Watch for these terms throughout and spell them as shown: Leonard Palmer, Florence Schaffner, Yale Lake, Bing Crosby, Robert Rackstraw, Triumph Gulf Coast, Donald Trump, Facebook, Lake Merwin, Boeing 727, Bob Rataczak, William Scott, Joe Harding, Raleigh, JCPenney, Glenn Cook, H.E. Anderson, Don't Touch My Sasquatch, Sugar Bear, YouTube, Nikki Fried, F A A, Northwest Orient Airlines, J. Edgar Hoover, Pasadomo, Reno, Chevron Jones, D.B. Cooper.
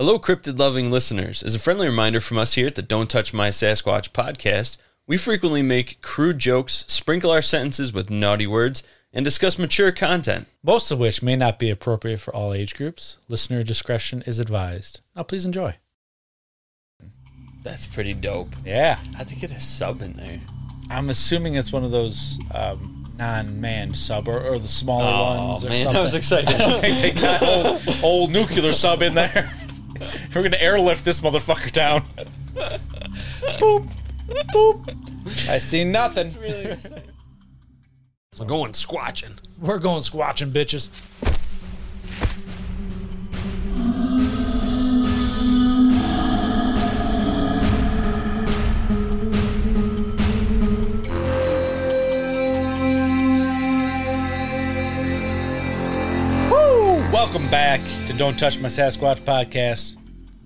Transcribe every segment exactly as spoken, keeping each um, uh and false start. Hello, cryptid-loving listeners. As a friendly reminder from us here at the Don't Touch My Sasquatch podcast, we frequently make crude jokes, sprinkle our sentences with naughty words, and discuss mature content, most of which may not be appropriate for all age groups. Listener discretion is advised. Now, please enjoy. That's pretty dope. Yeah. I have to get a sub in there. I'm assuming it's one of those um, non-manned sub or, or the smaller oh, ones or man, something. I was excited. I don't think they got old, old nuclear sub in there. We're going to airlift this motherfucker down. Boop. Boop. I see nothing. That's really exciting. We're going squatching. We're going squatching, bitches. Woo! Welcome back to Don't Touch My Sasquatch podcast.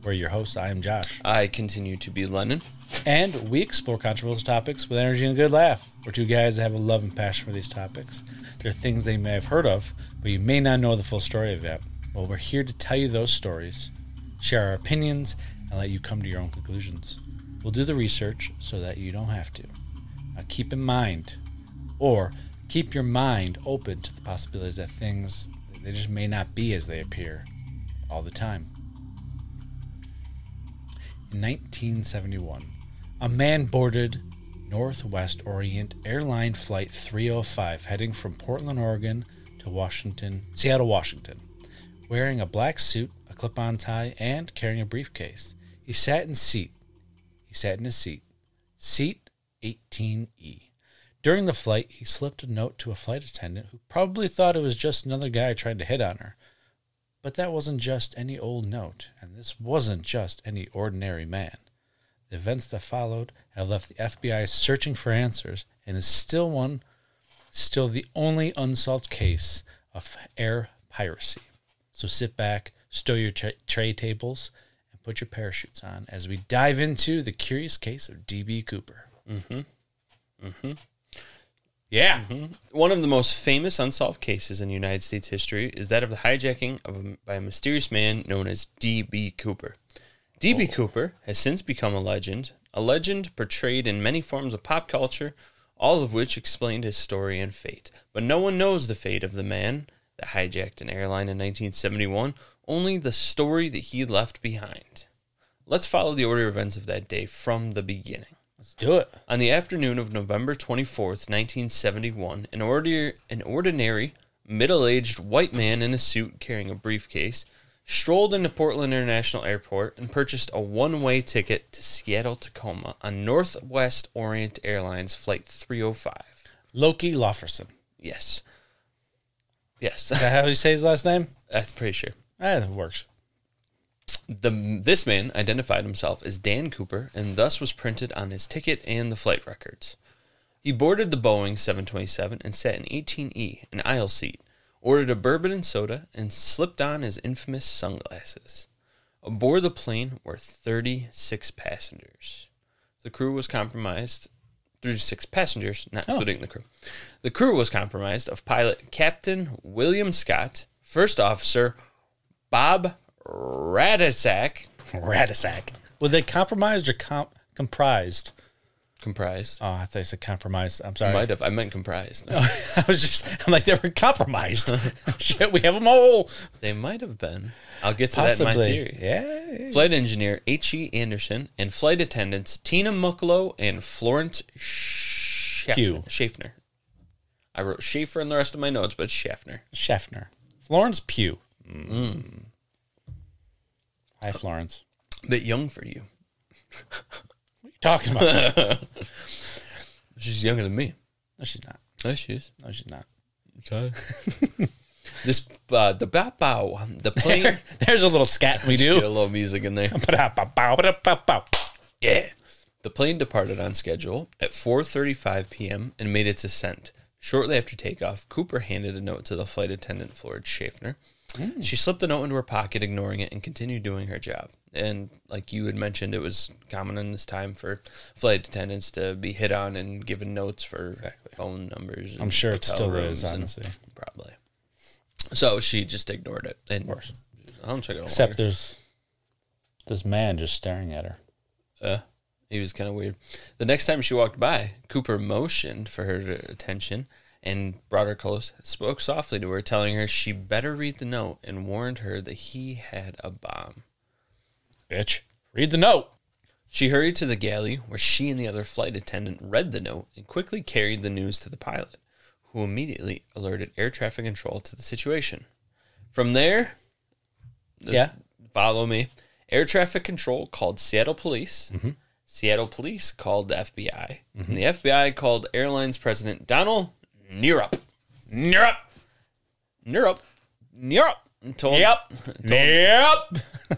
We're your hosts. I am Josh. I continue to be Lennon. And we explore controversial topics with energy and a good laugh. We're two guys that have a love and passion for these topics. There are things they may have heard of, but you may not know the full story of yet. Well, we're here to tell you those stories, share our opinions, and let you come to your own conclusions. We'll do the research so that you don't have to. Now, keep in mind, or keep your mind open to the possibilities that things, they just may not be as they appear all the time. In nineteen seventy-one, a man boarded Northwest Orient Airline Flight three oh five heading from Portland, Oregon to Washington, Seattle, Washington, wearing a black suit, a clip-on tie, and carrying a briefcase. He sat in seat. He sat in his seat. Seat eighteen E. During the flight, he slipped a note to a flight attendant who probably thought it was just another guy trying to hit on her. But that wasn't just any old note, and this wasn't just any ordinary man. The events that followed have left the F B I searching for answers and is still one, still the only unsolved case of air piracy. So sit back, stow your tra- tray tables, and put your parachutes on as we dive into the curious case of D B. Cooper. Mm-hmm. Mm-hmm. Yeah. Mm-hmm. One of the most famous unsolved cases in United States history is that of the hijacking of a, by a mysterious man known as D B. Cooper. D B. Oh. Cooper has since become a legend, a legend portrayed in many forms of pop culture, all of which explained his story and fate. But no one knows the fate of the man that hijacked an airline in nineteen seventy-one, only the story that he left behind. Let's follow the order of events of that day from the beginning. Let's do it. On the afternoon of November twenty-fourth, nineteen seventy-one, an, ordi- an ordinary, middle-aged white man in a suit carrying a briefcase strolled into Portland International Airport and purchased a one-way ticket to Seattle-Tacoma on Northwest Orient Airlines Flight three oh five. Loki Lofferson. Yes. Yes. Is that how you say his last name? That's pretty sure. That works. The, this man identified himself as Dan Cooper and thus was printed on his ticket and the flight records. He boarded the Boeing seven twenty-seven and sat in eighteen E, an aisle seat, ordered a bourbon and soda, and slipped on his infamous sunglasses. Aboard the plane were thirty-six passengers. The crew was comprised, thirty-six passengers, not oh. including the crew. The crew was comprised of pilot Captain William Scott, First Officer Bob Rataczak. Rataczak. Were they compromised or comp- comprised? Comprised. Oh, I thought you said compromised. I'm sorry. I might have. I meant comprised. No. I was just, I'm like, they were compromised. Shit, we have them all. They might have been. I'll get to Possibly. that in my theory. Yeah, yeah. Flight engineer H E. Anderson and flight attendants Tina Mucklow and Florence Schaffner. Schaffner. I wrote Schaefer in the rest of my notes, but Schaffner. Schaffner. Florence Pugh. Mm. Hi, Florence. A bit young for you. Talking about she's younger than me. No, she's not. No, she is. No, she's not. Okay. This uh, the bow bow the plane. There, there's a little scat we do. Get a little music in there. Yeah. The plane departed on schedule at four thirty-five p.m. and made its ascent. Shortly after takeoff, Cooper handed a note to the flight attendant Florence Schaffner. Mm. She slipped the note into her pocket, ignoring it, and continued doing her job. And like you had mentioned, it was common in this time for flight attendants to be hit on and given notes for exactly. phone numbers. And I'm sure it still is, honestly. Probably. So she just ignored it. And of course. I'll check it out. Except there's This man just staring at her. Uh, he was kind of weird. The next time she walked by, Cooper motioned for her attention and brought her close, spoke softly to her, telling her she better read the note, and warned her that he had a bomb. Bitch, read the note. She hurried to the galley, where she and the other flight attendant read the note and quickly carried the news to the pilot, who immediately alerted air traffic control to the situation. From there, yeah. follow me, air traffic control called Seattle police, mm-hmm. Seattle police called the F B I, mm-hmm. and the F B I called airlines president Donald Nyrop. Nyrop. Nyrop. Nyrop. Told, yep. Told, yep.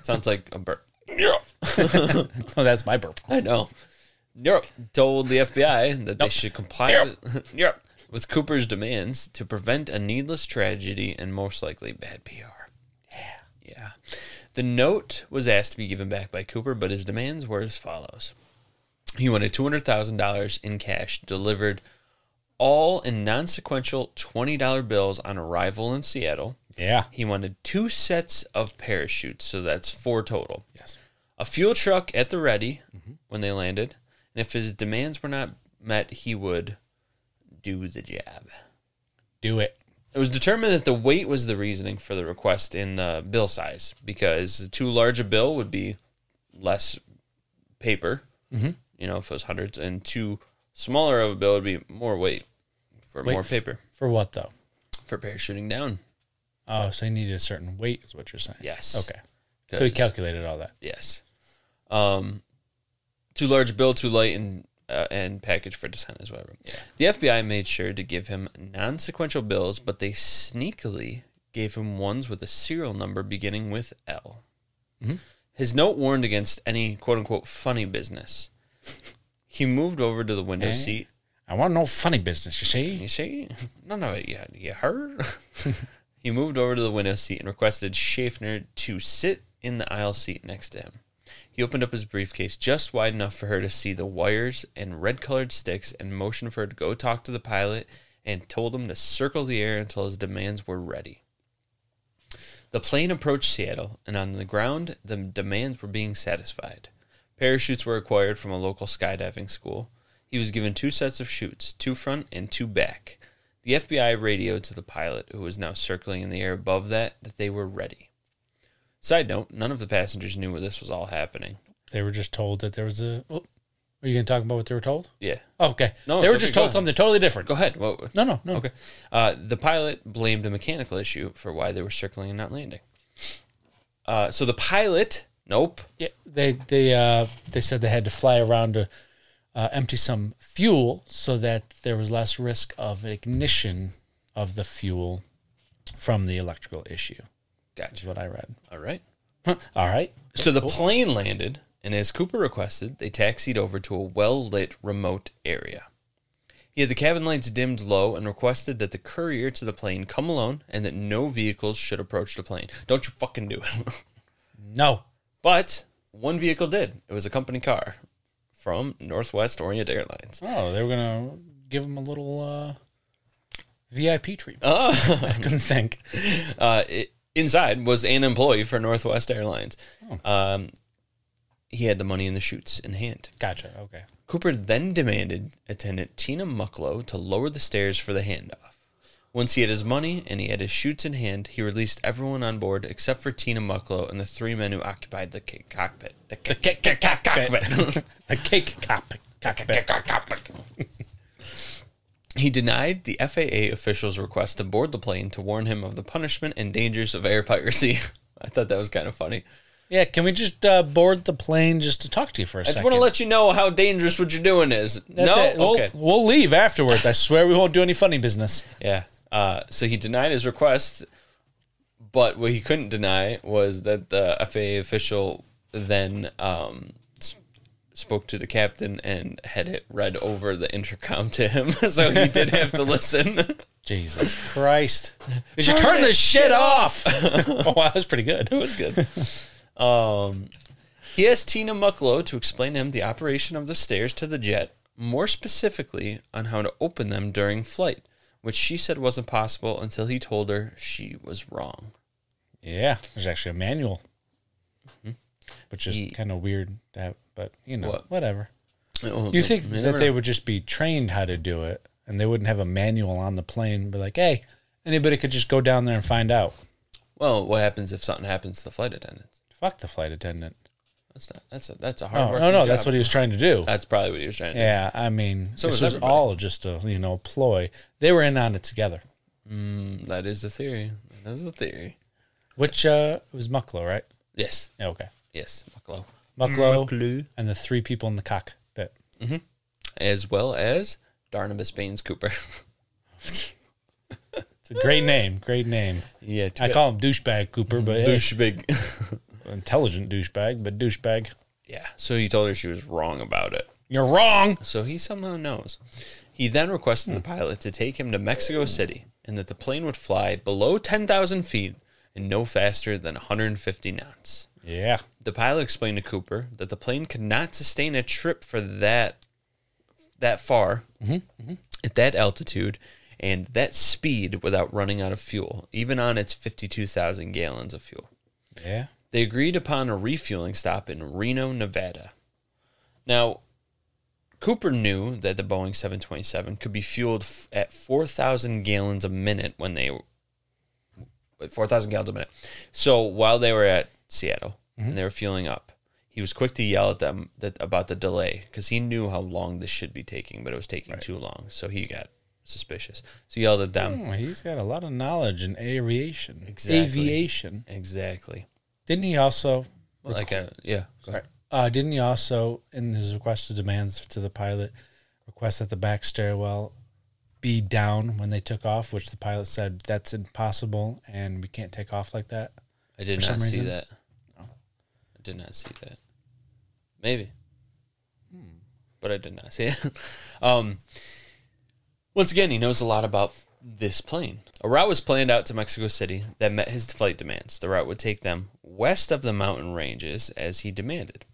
Sounds like a burp. Nyrop. Oh, that's my burp. I know. Nyrop told the F B I that nope. they should comply Nyrop. With, Nyrop. with Cooper's demands to prevent a needless tragedy and most likely bad P R. Yeah. Yeah. The note was asked to be given back by Cooper, but his demands were as follows. He wanted two hundred thousand dollars in cash delivered all in non-sequential twenty dollar bills on arrival in Seattle. Yeah. He wanted two sets of parachutes, so that's four total. Yes. A fuel truck at the ready mm-hmm. when they landed, and if his demands were not met, he would do the job. Do it. It was determined that the weight was the reasoning for the request in the bill size, because too large a bill would be less paper, mm-hmm. you know, if it was hundreds, and too smaller of a bill would be more weight for Wait, more paper. For what, though? For parachuting down. Oh, so he needed a certain weight is what you're saying. Yes. Okay. So he calculated all that. Yes. Um, too large bill, too light, and uh, and package for descent is whatever. Yeah. The F B I made sure to give him non-sequential bills, but they sneakily gave him ones with a serial number beginning with L. Mm-hmm. His note warned against any quote-unquote funny business. He moved over to the window hey, seat. I want no funny business, you see? You see? None of it. You, you heard? He moved over to the window seat and requested Schaffner to sit in the aisle seat next to him. He opened up his briefcase just wide enough for her to see the wires and red-colored sticks and motioned for her to go talk to the pilot and told him to circle the air until his demands were ready. The plane approached Seattle, and on the ground, the demands were being satisfied. Parachutes were acquired from a local skydiving school. He was given two sets of chutes, two front and two back. The F B I radioed to the pilot, who was now circling in the air above that, that they were ready. Side note, none of the passengers knew where this was all happening. They were just told that there was a... Oh, are you going to talk about what they were told? Yeah. Oh, okay. No, they were just told something totally different. Go ahead. Well, no, no, no. Okay. Uh, the pilot blamed a mechanical issue for why they were circling and not landing. Uh, so the pilot... Nope. Yeah, they they uh, they said they had to fly around to uh, empty some fuel so that there was less risk of ignition of the fuel from the electrical issue. Gotcha. That's what I read. All right. Huh. All right. Okay, so the cool. plane landed, and as Cooper requested, they taxied over to a well-lit remote area. He had the cabin lights dimmed low and requested that the courier to the plane come alone and that no vehicles should approach the plane. Don't you fucking do it. No. But one vehicle did. It was a company car from Northwest Orient Airlines. Oh, they were going to give him a little uh, V I P treatment. Oh. I couldn't think. Uh, it, inside was an employee for Northwest Airlines. Oh. Um, he had the money in the chutes in hand. Gotcha. Okay. Cooper then demanded attendant Tina Mucklow to lower the stairs for the handoff. Once he had his money and he had his chutes in hand, he released everyone on board except for Tina Mucklow and the three men who occupied the c- cockpit. The c- c- c- cockpit. The cake cockpit. Cockpit. He denied the F A A officials' request to board the plane to warn him of the punishment and dangers of air piracy. I thought that was kind of funny. Yeah, can we just uh, board the plane just to talk to you for a I second? I just want to let you know how dangerous what you're doing is. That's no? It. We'll, okay. We'll leave afterwards. I swear we won't do any funny business. Yeah. Uh, so he denied his request, but what he couldn't deny was that the F A A official then um, sp- spoke to the captain and had it read over the intercom to him, so he did have to listen. Jesus Christ. Did turn you turn this shit off? off? Oh, wow, that was pretty good. It was good. Um, he asked Tina Mucklow to explain to him the operation of the stairs to the jet, more specifically on how to open them during flight, which she said wasn't possible until he told her she was wrong. Yeah, there's actually a manual. Mm-hmm. which is kind of weird to have, but, you know, what? whatever. Oh, you think that know. they would just be trained how to do it, and they wouldn't have a manual on the plane, be like, hey, anybody could just go down there and find out. Well, what happens if something happens to the flight attendants? Fuck the flight attendant. That's not, that's a, that's a hard work. No, no, no, that's what he was trying to do. That's probably what he was trying to yeah, do. Yeah, I mean, so this was, was all just a, you know, ploy. They were in on it together. Mm, that is the theory. That is the theory. Which uh, was Mucklow, right? Yes. Yeah, okay. Yes, Mucklow. Mucklow, Mucklow. And the three people in the cockpit. Mm-hmm. As well as Barnabas Baines Cooper. It's a great name. Great name. Yeah, I call him douchebag Cooper, but hey. Douchebag. Intelligent douchebag, but douchebag. Yeah. So he told her she was wrong about it. You're wrong. So he somehow knows. He then requested hmm. the pilot to take him to Mexico City and that the plane would fly below ten thousand feet and no faster than one hundred fifty knots. Yeah. The pilot explained to Cooper that the plane could not sustain a trip for that that far mm-hmm. Mm-hmm. at that altitude and that speed without running out of fuel, even on its fifty-two thousand gallons of fuel. Yeah. They agreed upon a refueling stop in Reno, Nevada. Now, Cooper knew that the Boeing seven twenty-seven could be fueled f- at four thousand gallons a minute when they four thousand gallons a minute. So while they were at Seattle mm-hmm. and they were fueling up, he was quick to yell at them that, about the delay because he knew how long this should be taking, but it was taking right. too long. So he got suspicious. So he yelled at them. Oh, he's got a lot of knowledge in aviation. Exactly. Aviation. Exactly. Didn't he also? Well, like a, yeah. Sorry. Uh, didn't he also, in his request of demands to the pilot, request that the back stairwell be down when they took off, which the pilot said that's impossible and we can't take off like that? I did not see that. No. I did not see that. Maybe. Hmm. But I did not see it. um, once again, he knows a lot about this plane. A route was planned out to Mexico City that met his flight demands. The route would take them west of the mountain ranges, as he demanded,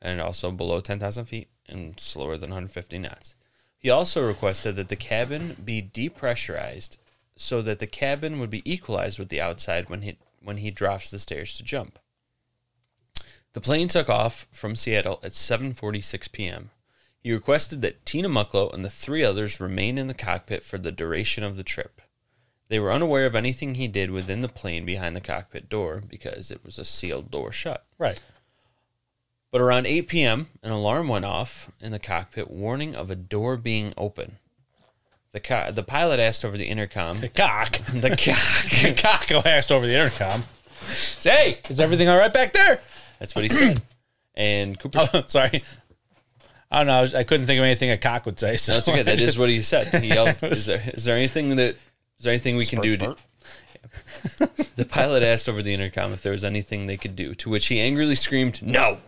and also below ten thousand feet and slower than one hundred fifty knots. He also requested that the cabin be depressurized so that the cabin would be equalized with the outside when he, when he drops the stairs to jump. The plane took off from Seattle at seven forty-six p.m. He requested that Tina Mucklow and the three others remain in the cockpit for the duration of the trip. They were unaware of anything he did within the plane behind the cockpit door because it was a sealed door shut. Right. But around eight p.m., an alarm went off in the cockpit warning of a door being open. The co- the pilot asked over the intercom. The cock. The cock. The cock asked over the intercom. Say, hey, is everything all right back there? That's what he said. And Cooper... Oh, sorry. I don't know. I, was, I couldn't think of anything a cock would say. So no, it's okay. That is what he said. He yelled, is, there, is there anything that is there anything we can do? To, yeah. The pilot asked over the intercom if there was anything they could do, to which he angrily screamed, "No!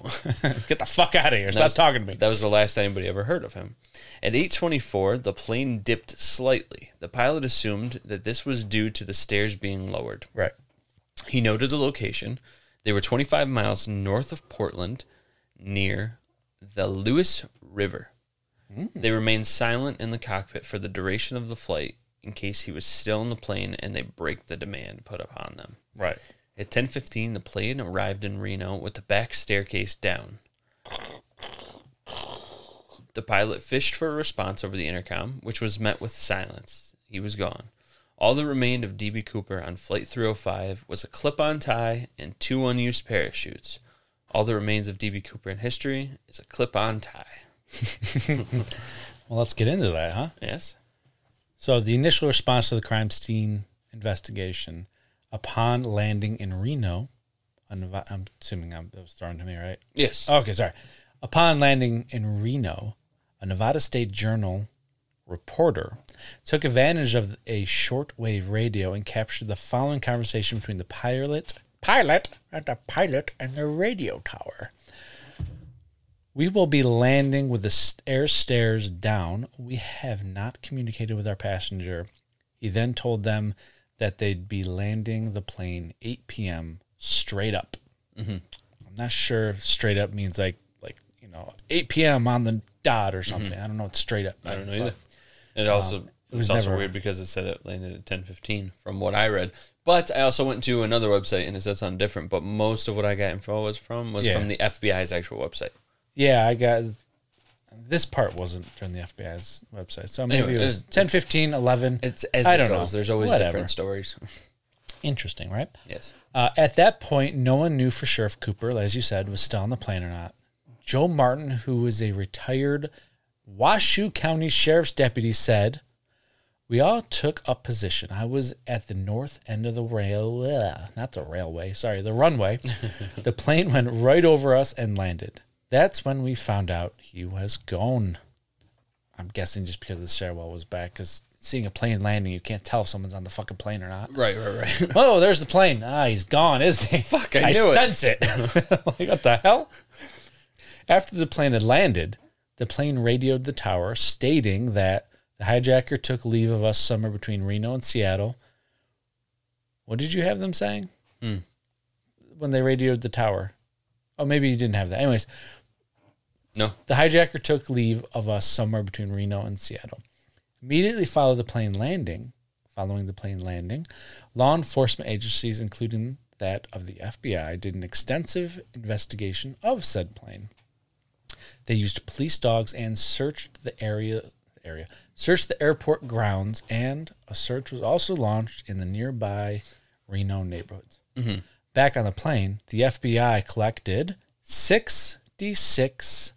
Get the fuck out of here! Stop was, talking to me!" That was the last anybody ever heard of him. At eight twenty-four, the plane dipped slightly. The pilot assumed that this was due to the stairs being lowered. Right. He noted the location. They were twenty-five miles north of Portland, near the Lewis River. Mm. They remained silent in the cockpit for the duration of the flight in case he was still in the plane and they break the demand put upon them. Right. At ten fifteen, the plane arrived in Reno with the back staircase down. The pilot fished for a response over the intercom, which was met with silence. He was gone. All that remained of D B. Cooper on Flight three oh five was a clip-on tie and two unused parachutes. All that remains of D B. Cooper in history is a clip-on tie. Well, let's get into that, huh? Yes. So the initial response to the crime scene investigation upon landing in Reno, I'm assuming I'm, that was thrown to me, right? Yes. Okay, sorry. Upon landing in Reno, a Nevada State Journal reporter took advantage of a shortwave radio and captured the following conversation between the pilot... Pilot at the pilot and the radio tower. We will be landing with the air stairs down. We have not communicated with our passenger. He then told them that they'd be landing the plane eight p.m. straight up. Mm-hmm. I'm not sure if straight up means like, like you know, eight p.m. on the dot or something. Mm-hmm. I don't know. It's straight up. I don't know either. It um, also... It's also never... weird because it said it landed at ten fifteen from what I read. But I also went to another website, and it said something different. But most of what I got info was from was yeah. from the F B I's actual website. Yeah, I got... This part wasn't from the F B I's website. So maybe anyway, it was ten, fifteen, eleven. It's as I don't it goes. Know. There's always Whatever. different stories. Interesting, right? Yes. Uh, at that point, no one knew for sure if Cooper, as you said, was still on the plane or not. Joe Martin, who was a retired Washoe County Sheriff's deputy, said... We all took up position. I was at the north end of the rail, not the railway, sorry, the runway. The plane went right over us and landed. That's when we found out he was gone. I'm guessing just because the stairwell was back, because seeing a plane landing, you can't tell if someone's on the fucking plane or not. Right, right, right. Oh, there's the plane. Ah, he's gone, isn't he? Fuck, I, I knew it. I sense it. Like, what the hell? After the plane had landed, the plane radioed the tower stating that the hijacker took leave of us somewhere between Reno and Seattle. What did you have them saying? Mm. When they radioed the tower. Oh, maybe you didn't have that. Anyways. No. The hijacker took leave of us somewhere between Reno and Seattle. Immediately followed the plane landing. Following the plane landing, law enforcement agencies, including that of the F B I, did an extensive investigation of said plane. They used police dogs and searched the area... area. Searched the airport grounds, and a search was also launched in the nearby Reno neighborhoods. Mm-hmm. Back on the plane, the F B I collected sixty-six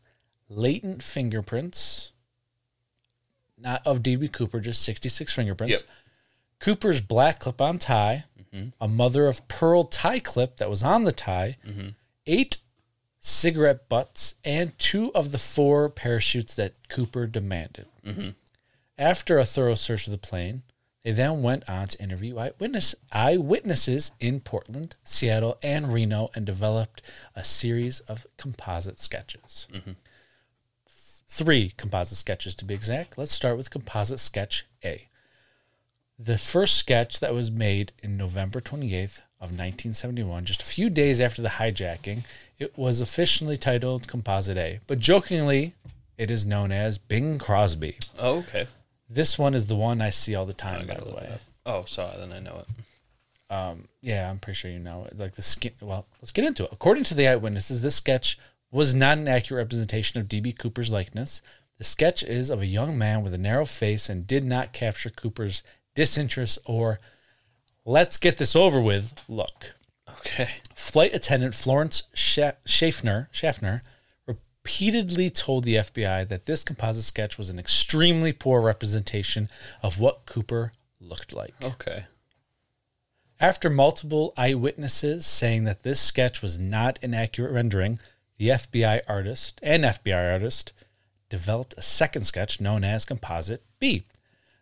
latent fingerprints, not of D B. Cooper, just sixty-six fingerprints. Yep. Cooper's black clip-on tie, mm-hmm. a mother-of-pearl tie clip that was on the tie, mm-hmm. eight cigarette butts, and two of the four parachutes that Cooper demanded. Mm-hmm. After a thorough search of the plane, they then went on to interview eyewitness, eyewitnesses in Portland, Seattle, and Reno, and developed a series of composite sketches. Mm-hmm. Three composite sketches, to be exact. Let's start with composite sketch A. The first sketch that was made in November twenty-eighth of nineteen seventy-one, just a few days after the hijacking, it was officially titled Composite A, but jokingly... It is known as Bing Crosby. Oh, okay. This one is the one I see all the time, by the way. Oh, sorry, then I know it. Um, yeah, I'm pretty sure you know it. Like the skin. Well, let's get into it. According to the eyewitnesses, this sketch was not an accurate representation of D B. Cooper's likeness. The sketch is of a young man with a narrow face and did not capture Cooper's disinterest or let's get this over with look. Okay. Flight attendant Florence Schaffner, Schaffner, repeatedly told the F B I that this composite sketch was an extremely poor representation of what Cooper looked like. Okay. After multiple eyewitnesses saying that this sketch was not an accurate rendering, the F B I artist and F B I artist developed a second sketch known as Composite B.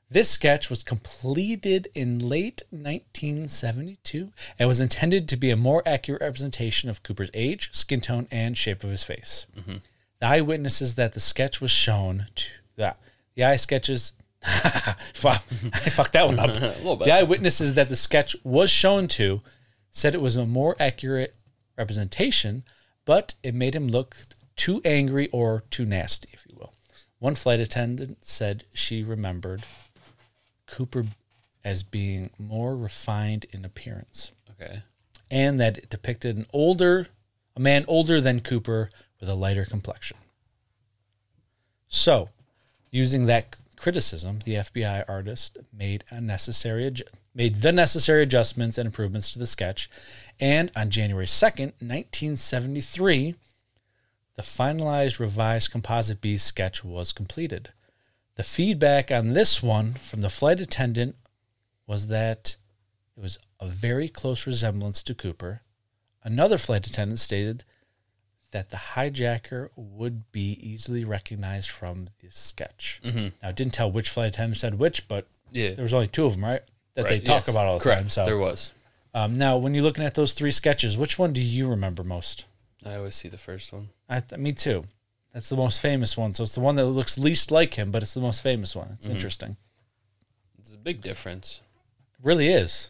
This sketch was completed in late nineteen seventy-two and was intended to be a more accurate representation of Cooper's age, skin tone, and shape of his face. Mm-hmm. The eyewitnesses that the sketch was shown to that the eye sketches wow, I fucked that one up. A little bit. The eyewitnesses that the sketch was shown to said it was a more accurate representation, but it made him look too angry or too nasty, if you will. One flight attendant said she remembered Cooper as being more refined in appearance. Okay. And that it depicted an older a man older than Cooper with a lighter complexion. So, using that criticism, the F B I artist made a necessary made the necessary adjustments and improvements to the sketch, and on January second, nineteen seventy-three, the finalized revised Composite B sketch was completed. The feedback on this one from the flight attendant was that it was a very close resemblance to Cooper. Another flight attendant stated that the hijacker would be easily recognized from this sketch. Mm-hmm. Now, I didn't tell which flight attendant said which, but yeah. there was only two of them, right? That right. they talk yes. about all the Correct. time. So. There was. Um, now, when you're looking at those three sketches, which one do you remember most? I always see the first one. I th- me too. That's the most famous one. So it's the one that looks least like him, but it's the most famous one. It's mm-hmm. interesting. It's a big difference. It really is.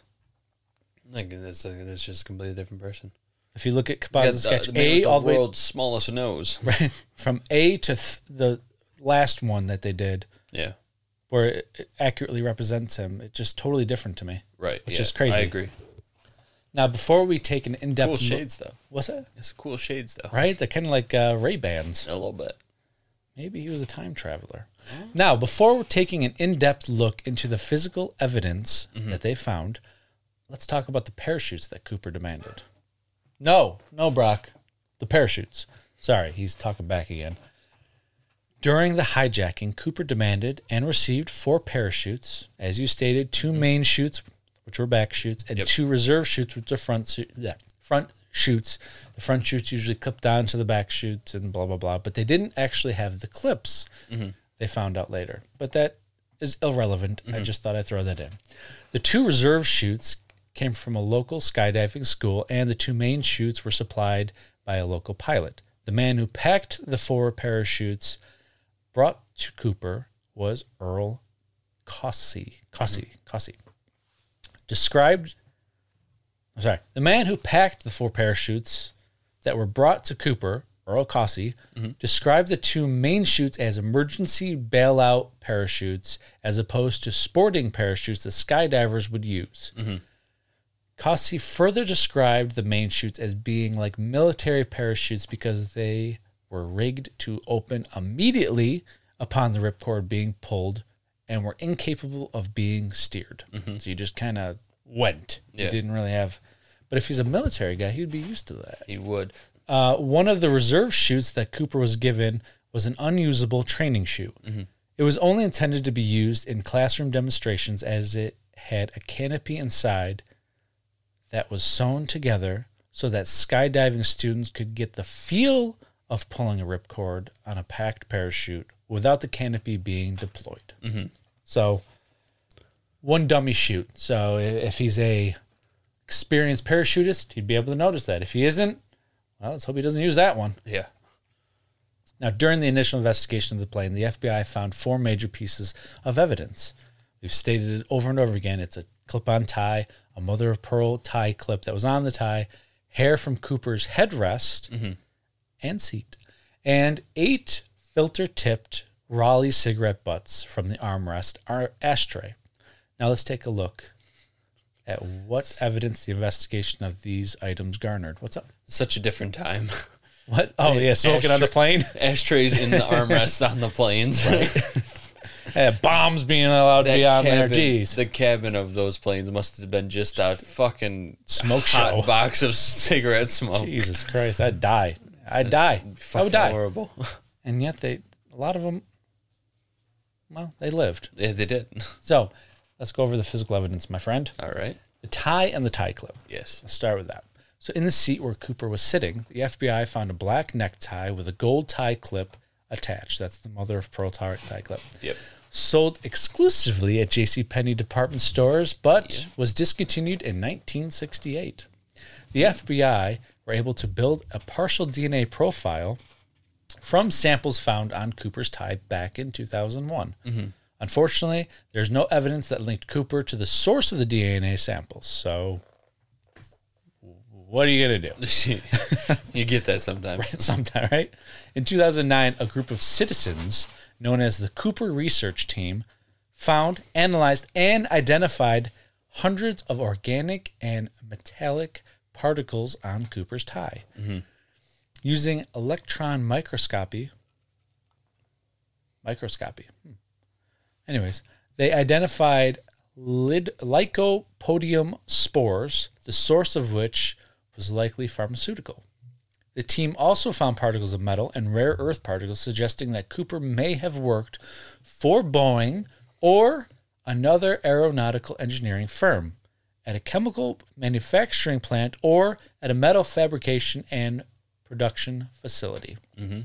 Like it's, like, it's just a completely different person. If you look at Composite Sketch A, all the way... the world's smallest nose. Right, from A to th- the last one that they did. Yeah. where it accurately represents him. It's just totally different to me. Right. Which yeah, is crazy. I agree. Now, before we take an in-depth... Cool shades, look, though. What's that? It's cool shades, though. Right? They're kind of like uh, Ray-Bans. A little bit. Maybe he was a time traveler. Mm-hmm. Now, before taking an in-depth look into the physical evidence mm-hmm. that they found, let's talk about the parachutes that Cooper demanded. No. No, Brock. The parachutes. Sorry, he's talking back again. During the hijacking, Cooper demanded and received four parachutes. As you stated, two main chutes, which were back chutes, and yep. two reserve chutes, which are front, su- yeah, front chutes. The front chutes usually clipped on to the back chutes and blah, blah, blah. But they didn't actually have the clips, mm-hmm. they found out later. But that is irrelevant. Mm-hmm. I just thought I'd throw that in. The two reserve chutes came from a local skydiving school, and the two main chutes were supplied by a local pilot. The man who packed the four parachutes brought to Cooper was Earl Cossey. Cossey. Cossey. Described, I'm sorry, the man who packed the four parachutes that were brought to Cooper, Earl Cossey, mm-hmm. described the two main chutes as emergency bailout parachutes as opposed to sporting parachutes that skydivers would use. Mm-hmm. Cossey further described the main chutes as being like military parachutes because they were rigged to open immediately upon the ripcord being pulled and were incapable of being steered. Mm-hmm. So you just kind of went. Yeah. You didn't really have... But if he's a military guy, he'd be used to that. He would. Uh, one of the reserve chutes that Cooper was given was an unusable training chute. Mm-hmm. It was only intended to be used in classroom demonstrations as it had a canopy inside that was sewn together so that skydiving students could get the feel of pulling a ripcord on a packed parachute without the canopy being deployed. Mm-hmm. So, one dummy chute. So, if he's a experienced parachutist, he'd be able to notice that. If he isn't, well, let's hope he doesn't use that one. Yeah. Now, during the initial investigation of the plane, the F B I found four major pieces of evidence. We've stated it over and over again. It's a clip-on tie, a mother-of-pearl tie clip that was on the tie, hair from Cooper's headrest, mm-hmm. and seat, and eight filter-tipped Raleigh cigarette butts from the armrest ar- ashtray. Now let's take a look at what evidence the investigation of these items garnered. What's up? Such a different time. What? Oh, yeah, smoking Ashtray- on the plane? Ashtrays in the armrest on the planes. Right. Yeah, bombs being allowed that to be on cabin, there. Jeez. The cabin of those planes must have been just a fucking smoke hot show. Box of cigarette smoke. Jesus Christ, I'd die. I'd die. I would die. Horrible. And yet they, a lot of them, well, they lived. Yeah, they did. So let's go over the physical evidence, my friend. All right. The tie and the tie clip. Yes. Let's start with that. So in the seat where Cooper was sitting, the F B I found a black necktie with a gold tie clip attached. That's the mother of pearl tie clip. Yep. Sold exclusively at JCPenney department stores, but yeah. was discontinued in nineteen sixty-eight. The F B I were able to build a partial D N A profile from samples found on Cooper's tie back in two thousand one. Mm-hmm. Unfortunately, there's no evidence that linked Cooper to the source of the D N A samples. So what are you going to do? You get that sometime. Right, sometime, right? In two thousand nine, a group of citizens known as the Cooper Research Team found, analyzed, and identified hundreds of organic and metallic particles on Cooper's tie. Mm-hmm. Using electron microscopy. Microscopy. Hmm. Anyways, they identified lid- lycopodium spores, the source of which was likely pharmaceutical. The team also found particles of metal and rare earth particles, suggesting that Cooper may have worked for Boeing or another aeronautical engineering firm, at a chemical manufacturing plant, or at a metal fabrication and production facility. Mm-hmm.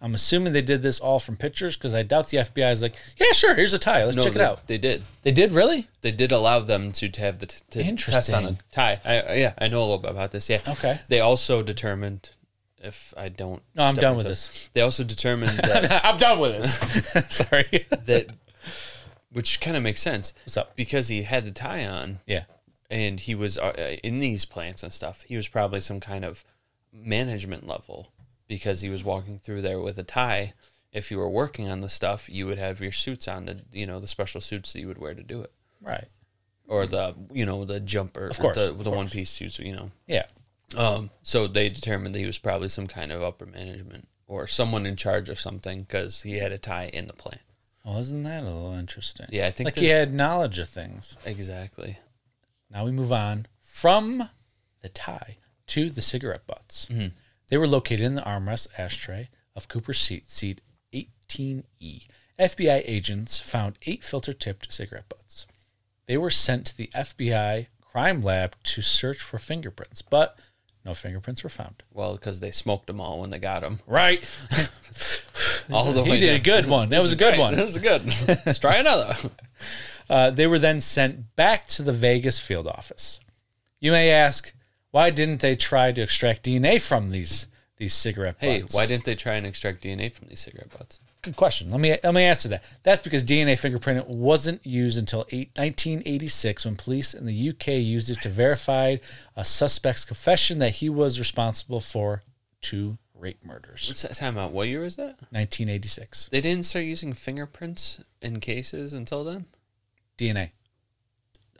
I'm assuming they did this all from pictures, because I doubt the F B I is like, yeah, sure, here's a tie. Let's no, check they, it out. They did. They did, really? They did allow them to, to have the t- to test on a tie. I, yeah, I know a little bit about this. Yeah. Okay. They also determined, if I don't... No, I'm done with this. this. They also determined that... I'm done with this. Sorry. that, which kind of makes sense. What's up? Because he had the tie on. Yeah. And he was uh, in these plants and stuff. He was probably some kind of management level because he was walking through there with a tie if you were working on the stuff, you would have your suits on, the, you know, the special suits that you would wear to do it. Right. Or the, you know, the jumper. Of course. The, the of course. one-piece suits, you know. Yeah. Um. So they determined that he was probably some kind of upper management or someone in charge of something because he had a tie in the plane. Well, isn't that a little interesting? Yeah, I think like that, he had knowledge of things. Exactly. Now we move on from the tie to the cigarette butts. Mm-hmm. They were located in the armrest ashtray of Cooper's seat, seat eighteen E. F B I agents found eight filter-tipped cigarette butts. They were sent to the F B I crime lab to search for fingerprints, but no fingerprints were found. Well, because they smoked them all when they got them. Right. All the he way did down. A good one. That was a good great. one. That was a good one. Let's try another. Uh, they were then sent back to the Vegas field office. You may ask, why didn't they try to extract D N A from these these cigarette butts? Hey, why didn't they try and extract D N A from these cigarette butts? Good question. Let me let me answer that. That's because D N A fingerprint wasn't used until nineteen eighty-six when police in the U K used it to verify a suspect's confession that he was responsible for two rape murders. What's that time out? What year was that? nineteen eighty-six. They didn't start using fingerprints in cases until then? D N A.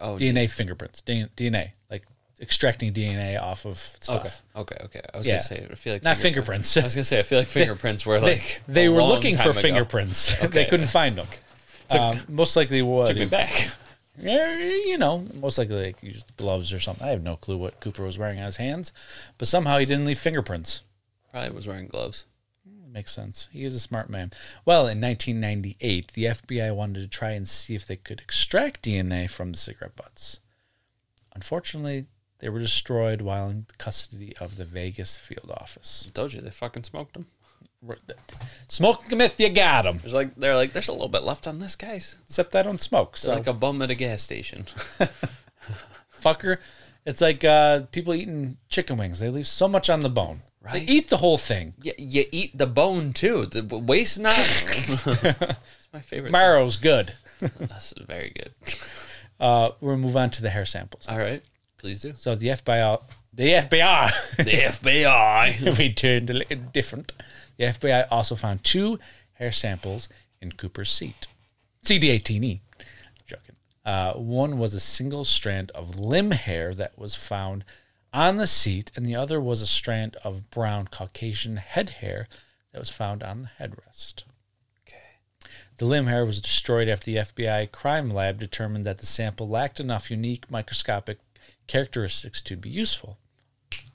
Oh, D N A, D N A. Fingerprints. D N A. Like extracting D N A off of stuff. Okay, okay, okay. I was yeah. going to say, I feel like... Not fingerprints. fingerprints. I was going to say, I feel like fingerprints were like They, they were looking for ago. fingerprints. Okay. They couldn't find them. Took, um, most likely what... Took it back. You know, most likely they like, used gloves or something. I have no clue what Cooper was wearing on his hands, but somehow he didn't leave fingerprints. Probably was wearing gloves. Makes sense. He is a smart man. Well, in nineteen ninety-eight, the F B I wanted to try and see if they could extract D N A from the cigarette butts. Unfortunately, they were destroyed while in custody of the Vegas field office. I told you, they fucking smoked them. Smoke them if you got them. It's like, they're like, there's a little bit left on this, guys. Except I don't smoke. So. Like a bum at a gas station. Fucker. It's like uh, people eating chicken wings. They leave so much on the bone. Right. They eat the whole thing. Yeah, you eat the bone, too. The waste not. It's my favorite. Marrow's thing. Good. That's very good. Uh, we'll move on to the hair samples. All right. Please do. So the F B I... The F B I! The F B I! We turned a little different. The F B I also found two hair samples in Cooper's seat. C D eighteen E. I'm joking. Uh, one was a single strand of limb hair that was found on the seat, and the other was a strand of brown Caucasian head hair that was found on the headrest. Okay. The limb hair was destroyed after the F B I crime lab determined that the sample lacked enough unique microscopic characteristics to be useful.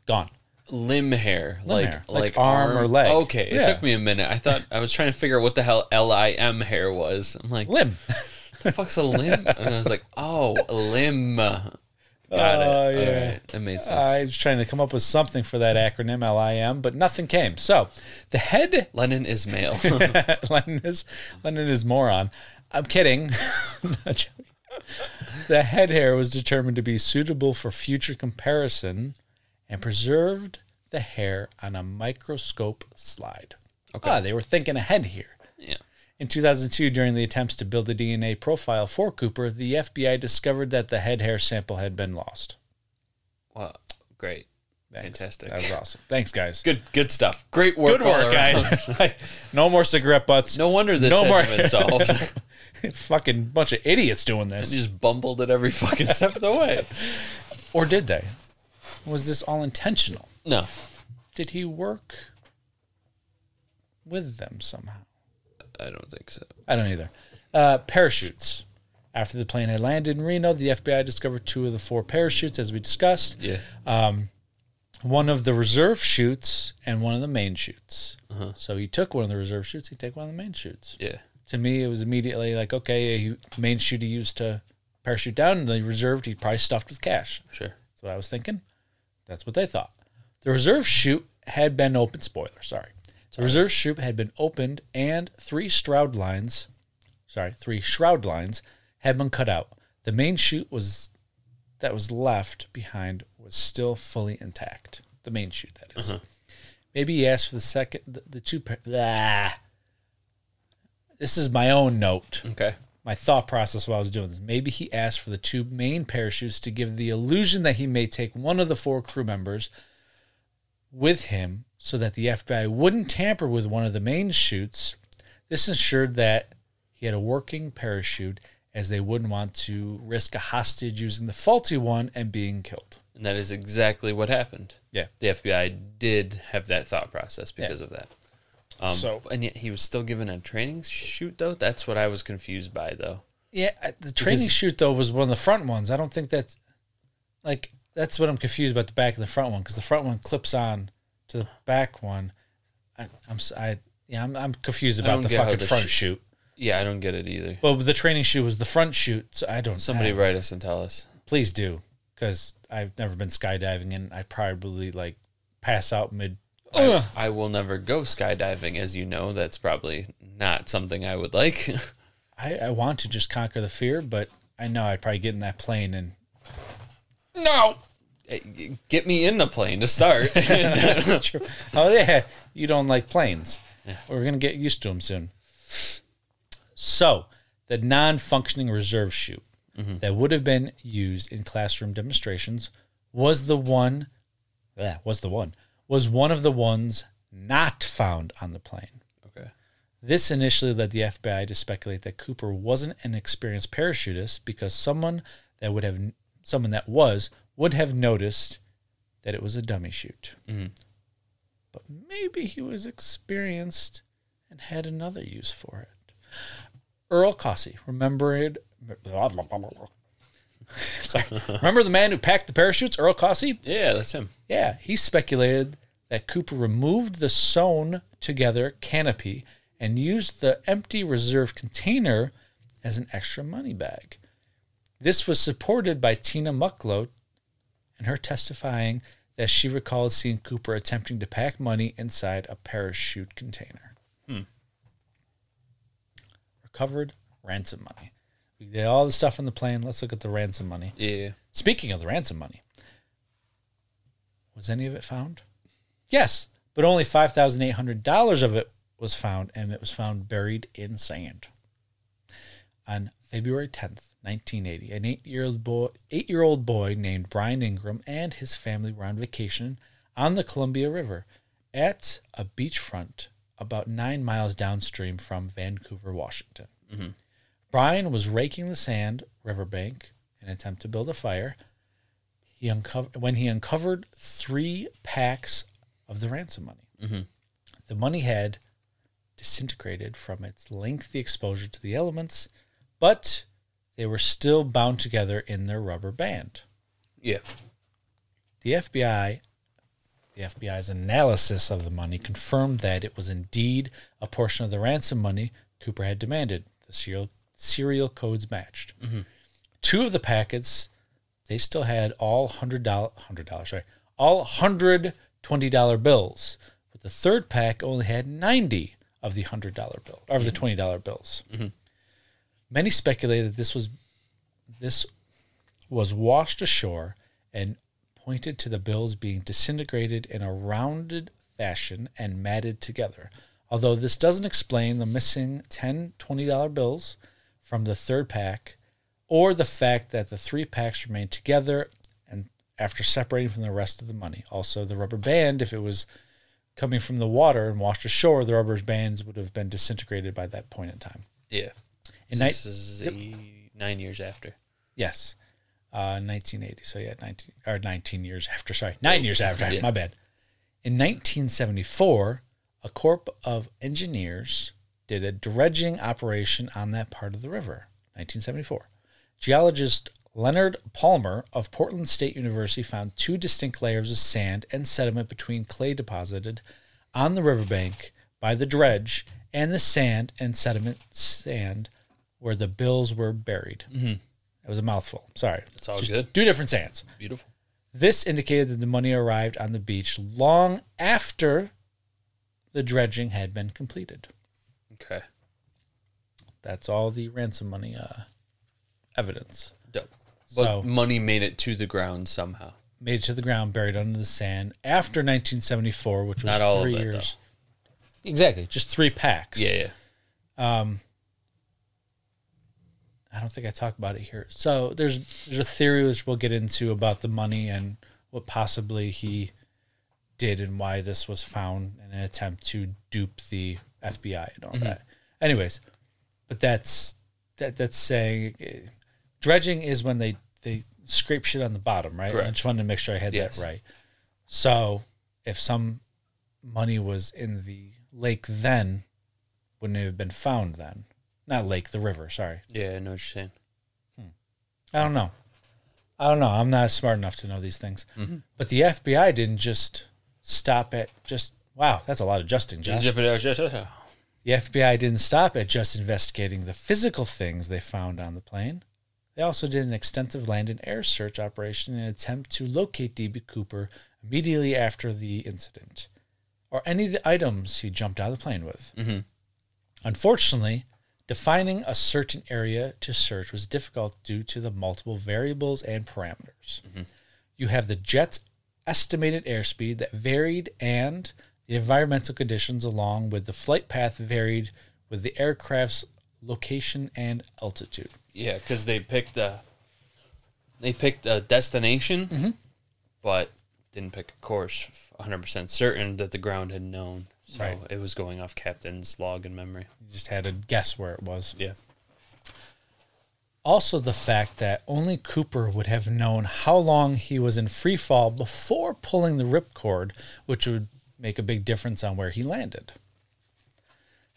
Gone. Limb hair. Limb like, hair. Like, like arm, arm or leg. Okay. Yeah. It took me a minute. I thought I was trying to figure out what the hell L I M hair was. I'm like, limb. What the fuck's a limb? And I was like, oh, a limb. Got oh, it. Yeah. Right. That made sense. I was trying to come up with something for that acronym, L I M, but nothing came. So, the head... Lenin is male. Lenin is Lenin is moron. I'm kidding. The head hair was determined to be suitable for future comparison and preserved the hair on a microscope slide. Okay. Ah, they were thinking ahead here. Yeah. In two thousand two, during the attempts to build a D N A profile for Cooper, the F B I discovered that the head hair sample had been lost. Wow. Great. Thanks. Fantastic. That was awesome. Thanks, guys. Good good stuff. Great work. Good work, guys. No more cigarette butts. No wonder this no hasn't more. been solved. Fucking bunch of idiots doing this. They just bumbled it every fucking step of the way. Or did they? Was this all intentional? No. Did he work with them somehow? I don't think so. I don't either. Uh, parachutes. After the plane had landed in Reno, the F B I discovered two of the four parachutes, as we discussed. Yeah. Um, one of the reserve chutes and one of the main chutes. Uh-huh. So he took one of the reserve chutes. He took one of the main chutes. Yeah. To me, it was immediately like, okay, he, main chute he used to parachute down, and the reserve he probably stuffed with cash. Sure. That's what I was thinking. That's what they thought. The reserve chute had been open. Spoiler, sorry. The reserve chute had been opened, and three shroud lines, sorry, three shroud lines had been cut out. The main chute was that was left behind was still fully intact. The main chute, that is. Uh-huh. Maybe he asked for the second, the, the two. Blah. This is my own note. Okay. My thought process while I was doing this. Maybe he asked for the two main parachutes to give the illusion that he may take one of the four crew members with him, so that the F B I wouldn't tamper with one of the main chutes, This ensured that he had a working parachute, as they wouldn't want to risk a hostage using the faulty one and being killed. And that is exactly what happened. Yeah. The F B I did have that thought process because yeah. of that. Um, so, and yet he was still given a training chute, though? That's what I was confused by, though. Yeah, the training because, chute, though, was one of the front ones. I don't think that's... Like, that's what I'm confused about, the back and the front one, because the front one clips on to the back one. I, I'm, I, yeah, I'm, I'm confused about the fucking the front sh- chute. Yeah, I don't get it either. Well, the training chute was the front chute, so I don't... Somebody I, write us and tell us. Please do, because I've never been skydiving, and I probably, like, pass out mid... I, uh, I will never go skydiving, as you know. That's probably not something I would like. I, I want to just conquer the fear, but I know I'd probably get in that plane and... No! Get me in the plane to start. That's true. Oh, yeah. You don't like planes. Yeah. We're going to get used to them soon. So, the non-functioning reserve chute mm-hmm. that would have been used in classroom demonstrations was the one, yeah, was the one, was one of the ones not found on the plane. Okay. This initially led the F B I to speculate that Cooper wasn't an experienced parachutist because someone that would have, someone that was, would have noticed that it was a dummy chute. Mm-hmm. But maybe he was experienced and had another use for it. Earl Cossey, remembered. Blah, blah, blah, blah. Sorry. Remember the man who packed the parachutes, Earl Cossey? Yeah, that's him. Yeah, he speculated that Cooper removed the sewn together canopy and used the empty reserve container as an extra money bag. This was supported by Tina Mucklow and her testifying that she recalled seeing Cooper attempting to pack money inside a parachute container. Hmm. Covered ransom money. We did all the stuff on the plane. Let's look at the ransom money. Yeah. Speaking of the ransom money, was any of it found? Yes, but only five thousand eight hundred dollars of it was found, and it was found buried in sand. On February tenth, nineteen eighty, an eight-year-old boy, eight-year-old boy named Brian Ingram and his family were on vacation on the Columbia River at a beachfront about nine miles downstream from Vancouver, Washington. Mm-hmm. Brian was raking the sand riverbank in an attempt to build a fire. He uncovered when he uncovered three packs of the ransom money. Mm-hmm. The money had disintegrated from its lengthy exposure to the elements, but they were still bound together in their rubber band. Yeah. The F B I... The F B I's analysis of the money confirmed that it was indeed a portion of the ransom money Cooper had demanded. The serial, serial codes matched. Mm-hmm. Two of the packets, they still had all one hundred dollars, one hundred dollars, sorry, all one hundred twenty dollars bills, but the third pack only had ninety of the one hundred dollars bill, or of the twenty dollars bills. Mm-hmm. Many speculated that this was this was washed ashore and pointed to the bills being disintegrated in a rounded fashion and matted together. Although this doesn't explain the missing ten twenty dollar bills from the third pack or the fact that the three packs remained together and after separating from the rest of the money. Also, the rubber band, if it was coming from the water and washed ashore, the rubber bands would have been disintegrated by that point in time. Yeah. In this ni- is yep. nine years after. Yes. Uh, nineteen eighty, so yeah, nineteen or nineteen years after, sorry, nine years after, yeah. My bad. In nineteen seventy-four, a corps of engineers did a dredging operation on that part of the river, nineteen seventy-four. Geologist Leonard Palmer of Portland State University found two distinct layers of sand and sediment between clay deposited on the riverbank by the dredge and the sand and sediment sand where the bills were buried. Mm-hmm. It was a mouthful. Sorry. It's all Just good. Two different sands. Beautiful. This indicated that the money arrived on the beach long after the dredging had been completed. Okay. That's all the ransom money uh, evidence. Dope. But so, money made it to the ground somehow. Made it to the ground, buried under the sand after nineteen seventy-four, which was Not all three of it, years. Though. Exactly. Just three packs. Yeah, yeah. Um. I don't think I talk about it here. So there's there's a theory which we'll get into about the money and what possibly he did and why this was found in an attempt to dupe the F B I and all mm-hmm. that. Anyways, but that's that. That's saying dredging is when they, they scrape shit on the bottom, right? Correct. I just wanted to make sure I had yes. that right. So if some money was in the lake then, wouldn't it have been found then? Not lake, the river, sorry. Yeah, I know what you're saying. Hmm. I don't know. I don't know. I'm not smart enough to know these things. Mm-hmm. But the F B I didn't just stop at just, wow, that's a lot of justing, Josh. The F B I didn't stop at just investigating the physical things they found on the plane. They also did an extensive land and air search operation in an attempt to locate D B. Cooper immediately after the incident, or any of the items he jumped out of the plane with. Mm-hmm. Unfortunately, defining a certain area to search was difficult due to the multiple variables and parameters. Mm-hmm. You have the jet's estimated airspeed that varied, and the environmental conditions along with the flight path varied with the aircraft's location and altitude. Yeah, because they picked a, they picked a destination, mm-hmm. but didn't pick a course one hundred percent certain that the ground had known. So right. It was going off captain's log and memory. You just had to guess where it was. Yeah. Also, the fact that only Cooper would have known how long he was in free fall before pulling the ripcord, which would make a big difference on where he landed.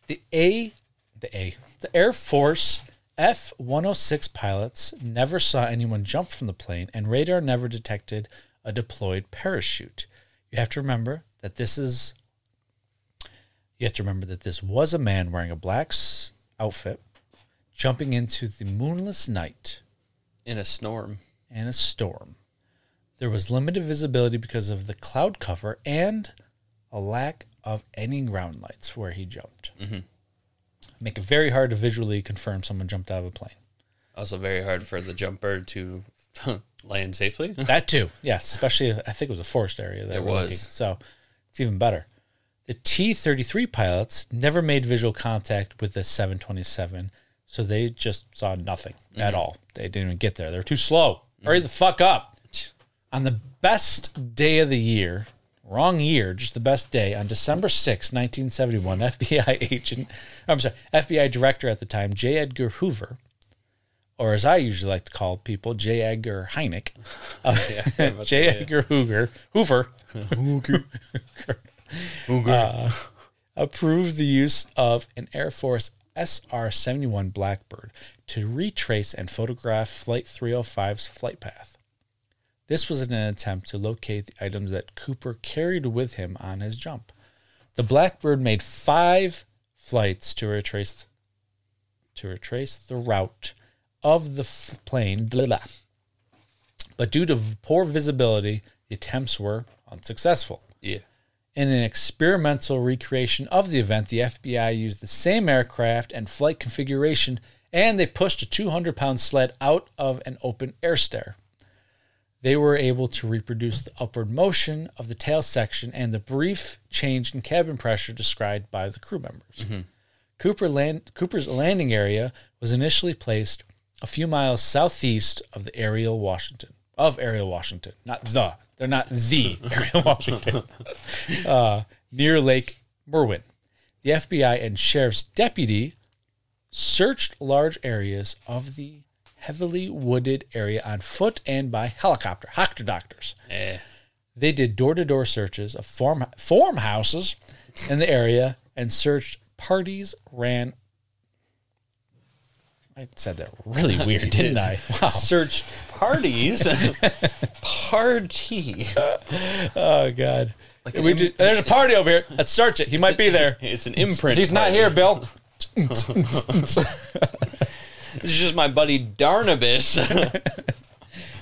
The A, the A, the Air Force F one oh six pilots never saw anyone jump from the plane, and radar never detected a deployed parachute. You have to remember that this is. You have to remember that this was a man wearing a black outfit jumping into the moonless night. In a storm. In a storm. There was limited visibility because of the cloud cover and a lack of any ground lights where he jumped. Mm-hmm. Make it very hard to visually confirm someone jumped out of a plane. Also very hard for the jumper to land safely. That too, yes. Especially, I think it was a forest area. That it was. Looking, so it's even better. The T thirty-three pilots never made visual contact with the seven twenty-seven, so they just saw nothing mm-hmm. at all. They didn't even get there. They were too slow. Mm-hmm. Hurry the fuck up. On the best day of the year, wrong year, just the best day, on December sixth, nineteen seventy-one, F B I agent, I'm sorry, F B I director at the time, J. Edgar Hoover, or as I usually like to call people, J. Edgar Hynek, uh, yeah, J. That, yeah. Edgar Hoover, Hoover, Hoover, Uh, approved the use of an Air Force S R seventy-one Blackbird to retrace and photograph Flight three oh five's flight path. This was in an attempt to locate the items that Cooper carried with him on his jump. The Blackbird made five flights to retrace to retrace the route of the f- plane, blah, blah. But due to poor visibility, the attempts were unsuccessful. Yeah. In an experimental recreation of the event, the F B I used the same aircraft and flight configuration, and they pushed a two hundred pound sled out of an open air stair. They were able to reproduce the upward motion of the tail section and the brief change in cabin pressure described by the crew members. Mm-hmm. Cooper land, Cooper's landing area was initially placed a few miles southeast of the Ariel Washington. Of Ariel Washington, not the. They're not the Ariel Washington, uh, near Lake Merwin. The F B I and sheriff's deputy searched large areas of the heavily wooded area on foot and by helicopter. Hoctor doctors. Eh. They did door-to-door searches of farm farmhouses in the area and searched parties ran. I said that really weird, you didn't did. I? Wow. Search parties. Party. Oh, God. Like we Im- do, there's a party over here. Let's search it. He might an, be there. It's an imprint. He's party. Not here, Bill. This is just my buddy Barnabas.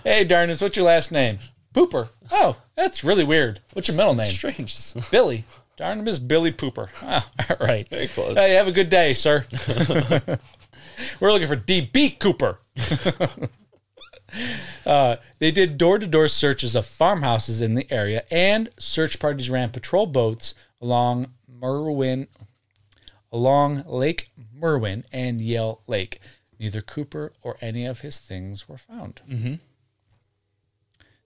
Hey, Barnabas, what's your last name? Pooper. Oh, that's really weird. What's your middle name? Strange. Billy. Barnabas Billy Pooper. Oh, all right. Very close. Hey, have a good day, sir. We're looking for D B. Cooper. uh, they did door-to-door searches of farmhouses in the area, and search parties ran patrol boats along Merwin, along Lake Merwin and Yale Lake. Neither Cooper or any of his things were found. Mm-hmm.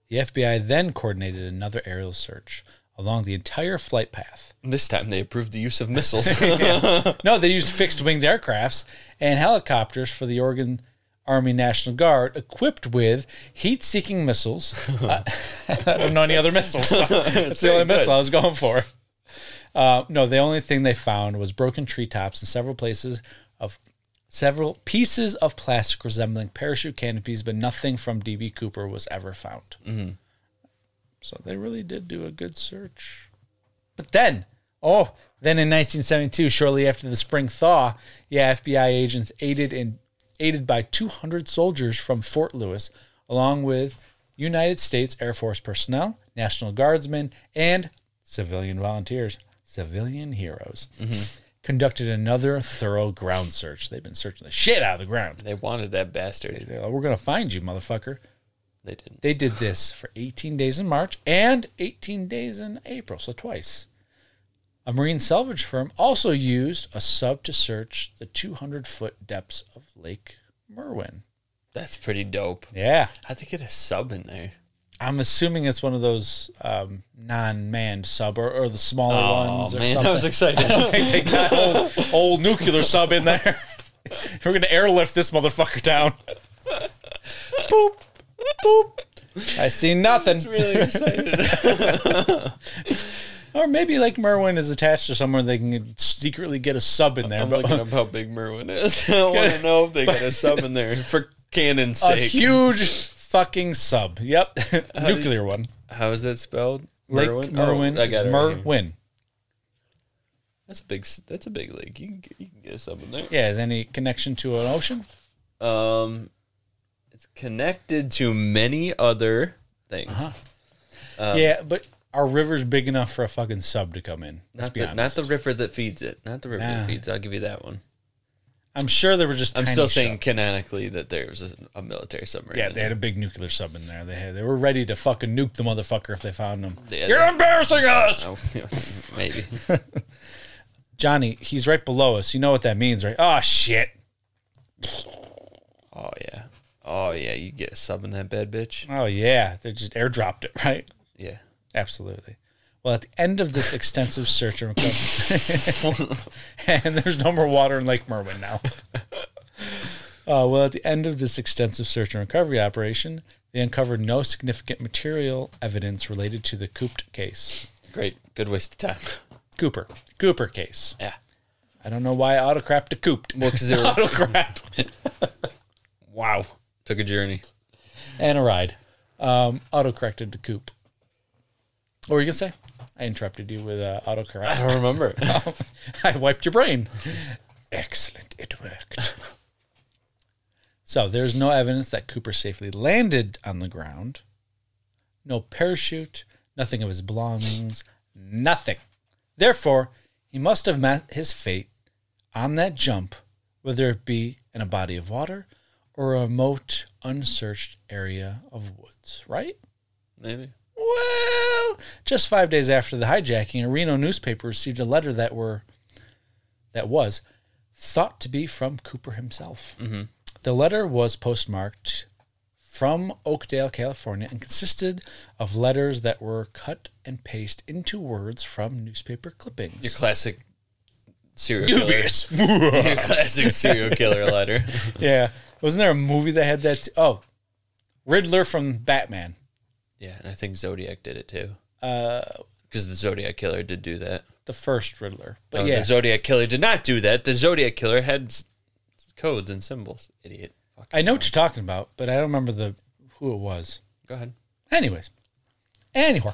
The F B I then coordinated another aerial search along the entire flight path. This time they approved the use of missiles. Yeah. No, they used fixed-winged aircrafts and helicopters for the Oregon Army National Guard, equipped with heat-seeking missiles. uh, I don't know any other missiles. So that's the only good missile I was going for. Uh, no, the only thing they found was broken treetops in several places of several pieces of plastic resembling parachute canopies, but nothing from D B. Cooper was ever found. Mm-hmm. So they really did do a good search. But then, oh, then in nineteen seventy-two, shortly after the spring thaw, yeah, F B I agents aided in aided by two hundred soldiers from Fort Lewis, along with United States Air Force personnel, National Guardsmen, and civilian volunteers, civilian heroes, mm-hmm. conducted another thorough ground search. They've been searching the shit out of the ground. They wanted that bastard. They, like, we're going to find you, motherfucker. They didn't. They did this for eighteen days in March and eighteen days in April, so twice. A marine salvage firm also used a sub to search the two hundred foot depths of Lake Merwin. That's pretty dope. Yeah. How'd they get a sub in there? I'm assuming it's one of those um, non-manned sub or, or the smaller oh, ones or man, something. I was excited. I don't think they got old, old nuclear sub in there. We're going to airlift this motherfucker down. Boop. Boop. I see nothing. It's really excited. Or maybe Lake Merwin is attached to somewhere they can secretly get a sub in there. I'm looking up how big Merwin is. I don't want to know if they got a sub in there for canon's sake. A huge fucking sub. Yep. Nuclear you, one. How is that spelled? Merwin? Lake Merwin. Oh, I got it. Merwin. Right, that's a big. That's a big lake. You can, you can get a sub in there. Yeah. Is any connection to an ocean? Um. It's connected to many other things. Uh-huh. Um, yeah, but our river's big enough for a fucking sub to come in. Let's not be the, honest. Not the river that feeds it. Not the river nah. that feeds it. I'll give you that one. I'm sure there were just I'm tiny still saying sub. Canonically that there was a, a military submarine. Yeah, they had a big nuclear sub in there. They had, they were ready to fucking nuke the motherfucker if they found him. They You're them. embarrassing us! Oh, maybe. Johnny, he's right below us. You know what that means, right? Oh, shit. Oh, yeah. Oh, yeah, you get a sub in that bed, bitch. Oh, yeah. They just airdropped it, right? Yeah. Absolutely. Well, at the end of this extensive search and recovery, and there's no more water in Lake Merwin now. Uh, well, at the end of this extensive search and recovery operation, they uncovered no significant material evidence related to the Cooper case. Great. Good waste of time. Cooper. Cooper case. Yeah. I don't know why I autocrapped to Cooped. More because they were autocrapped. Wow. Took a journey. And a ride. Um, autocorrected to Coop. What were you going to say? I interrupted you with uh, autocorrect. I don't remember. um, I wiped your brain. Excellent. It worked. So there's no evidence that Cooper safely landed on the ground. No parachute. Nothing of his belongings. Nothing. Therefore, he must have met his fate on that jump, whether it be in a body of water or a remote, unsearched area of woods, right? Maybe. Well, just five days after the hijacking, a Reno newspaper received a letter that were, that was thought to be from Cooper himself. Mm-hmm. The letter was postmarked from Oakdale, California, and consisted of letters that were cut and pasted into words from newspaper clippings. Your classic serial Dubious. killer. Your classic serial killer letter. Yeah. Wasn't there a movie that had that? T- oh, Riddler from Batman. Yeah, and I think Zodiac did it too. Because uh, the Zodiac Killer did do that. The first Riddler. But no, yeah. The Zodiac Killer did not do that. The Zodiac Killer had codes and symbols. Idiot. Fucking I know man. what you're talking about, but I don't remember the who it was. Go ahead. Anyways. Anyhow.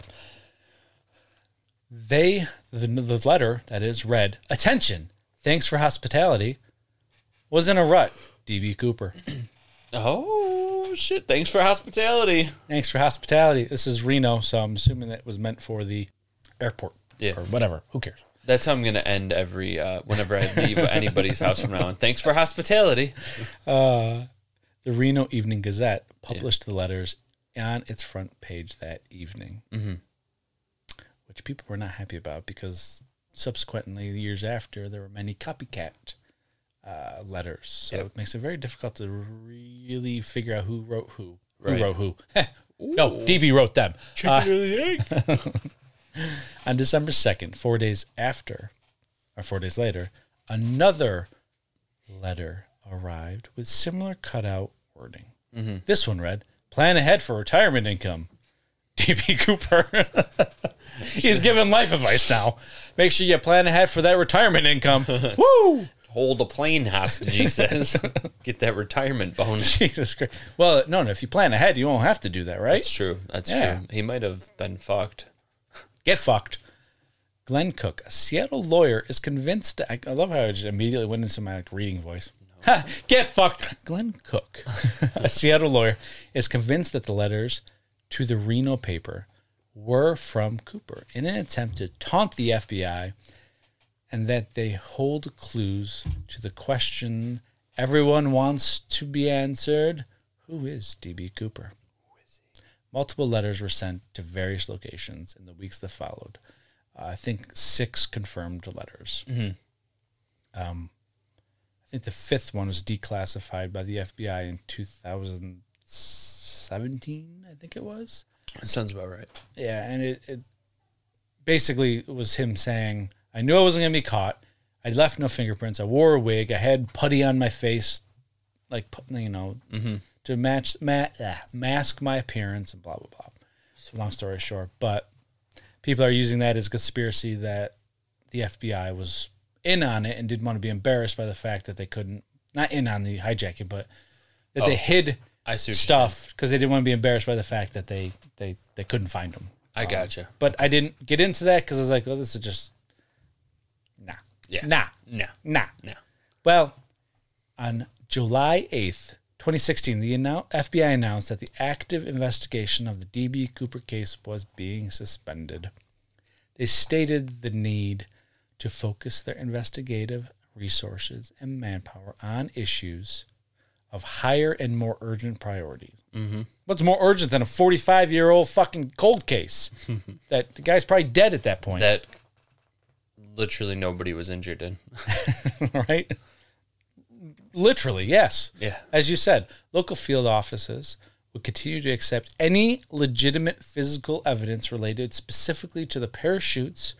They, the, the letter that is read, attention, thanks for hospitality, was in a rut. D B. Cooper. Oh, shit. Thanks for hospitality. Thanks for hospitality. This is Reno, so I'm assuming that was meant for the airport yeah. or whatever. Who cares? That's how I'm going to end every, uh, whenever I leave anybody's house from now on. Thanks for hospitality. Uh, the Reno Evening Gazette published yeah. the letters on its front page that evening, mm-hmm. which people were not happy about because subsequently, years after, there were many copycat Uh, letters, so yep. it makes it very difficult to really figure out who wrote who. Who right. wrote who? No, D B wrote them. Uh, On December second, four days after, or four days later, another letter arrived with similar cutout wording. Mm-hmm. This one read, "Plan ahead for retirement income. D B. Cooper." He's giving life advice now. Make sure you plan ahead for that retirement income. Woo! Hold the plane hostage, he says. Get that retirement bonus. Jesus Christ. Well, no, no. If you plan ahead, you won't have to do that, right? That's true. That's yeah. true. He might have been fucked. Get fucked. Glenn Cook, a Seattle lawyer, is convinced that... I, I love how I just immediately went into my like, reading voice. No. Ha, get fucked. Glenn Cook, a Seattle lawyer, is convinced that the letters to the Reno paper were from Cooper in an attempt to taunt the F B I, and that they hold clues to the question everyone wants to be answered, who is D B. Cooper? Who is he? Multiple letters were sent to various locations in the weeks that followed. Uh, I think six confirmed letters. Mm-hmm. Um, I think the fifth one was declassified by the F B I in two thousand seventeen, I think it was. That sounds about right. Yeah, and it, it basically was him saying... I knew I wasn't going to be caught. I left no fingerprints. I wore a wig. I had putty on my face, like, you know, mm-hmm. to match ma- mask my appearance and blah, blah, blah. So long story short. But people are using that as a conspiracy that the F B I was in on it and didn't want to be embarrassed by the fact that they couldn't, not in on the hijacking, but that oh, they hid I stuff because they didn't want to be embarrassed by the fact that they, they, they couldn't find them. I um, gotcha. But I didn't get into that because I was like, oh, this is just... Yeah. Nah. No. Nah. No. Well, on July eighth, twenty sixteen, the F B I announced that the active investigation of the D B. Cooper case was being suspended. They stated the need to focus their investigative resources and manpower on issues of higher and more urgent priority. Mm-hmm. What's more urgent than a forty-five-year-old fucking cold case? That the guy's probably dead at that point. That... Literally nobody was injured in. Right? Literally, yes. Yeah. As you said, local field offices would continue to accept any legitimate physical evidence related specifically to the parachutes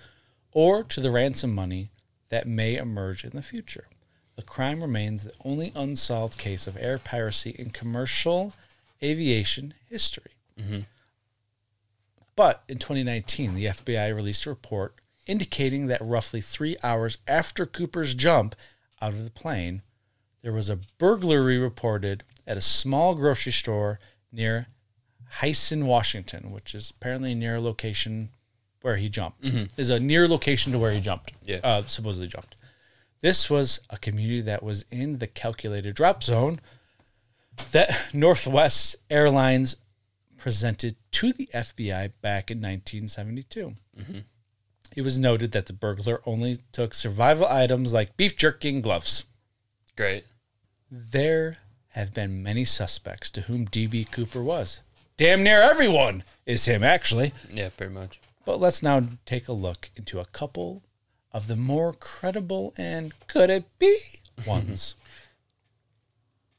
or to the ransom money that may emerge in the future. The crime remains the only unsolved case of air piracy in commercial aviation history. Mm-hmm. But in twenty nineteen, the F B I released a report indicating that roughly three hours after Cooper's jump out of the plane, there was a burglary reported at a small grocery store near Heisson, Washington, which is apparently near a location where he jumped. Mm-hmm. There's a near location to where he jumped, yeah. uh, supposedly jumped. This was a community that was in the calculated drop zone that Northwest Airlines presented to the F B I back in nineteen seventy-two. Mm-hmm. It was noted that the burglar only took survival items like beef jerky and gloves. Great. There have been many suspects to whom D B. Cooper was. Damn near everyone is him, actually. Yeah, pretty much. But let's now take a look into a couple of the more credible and could it be ones.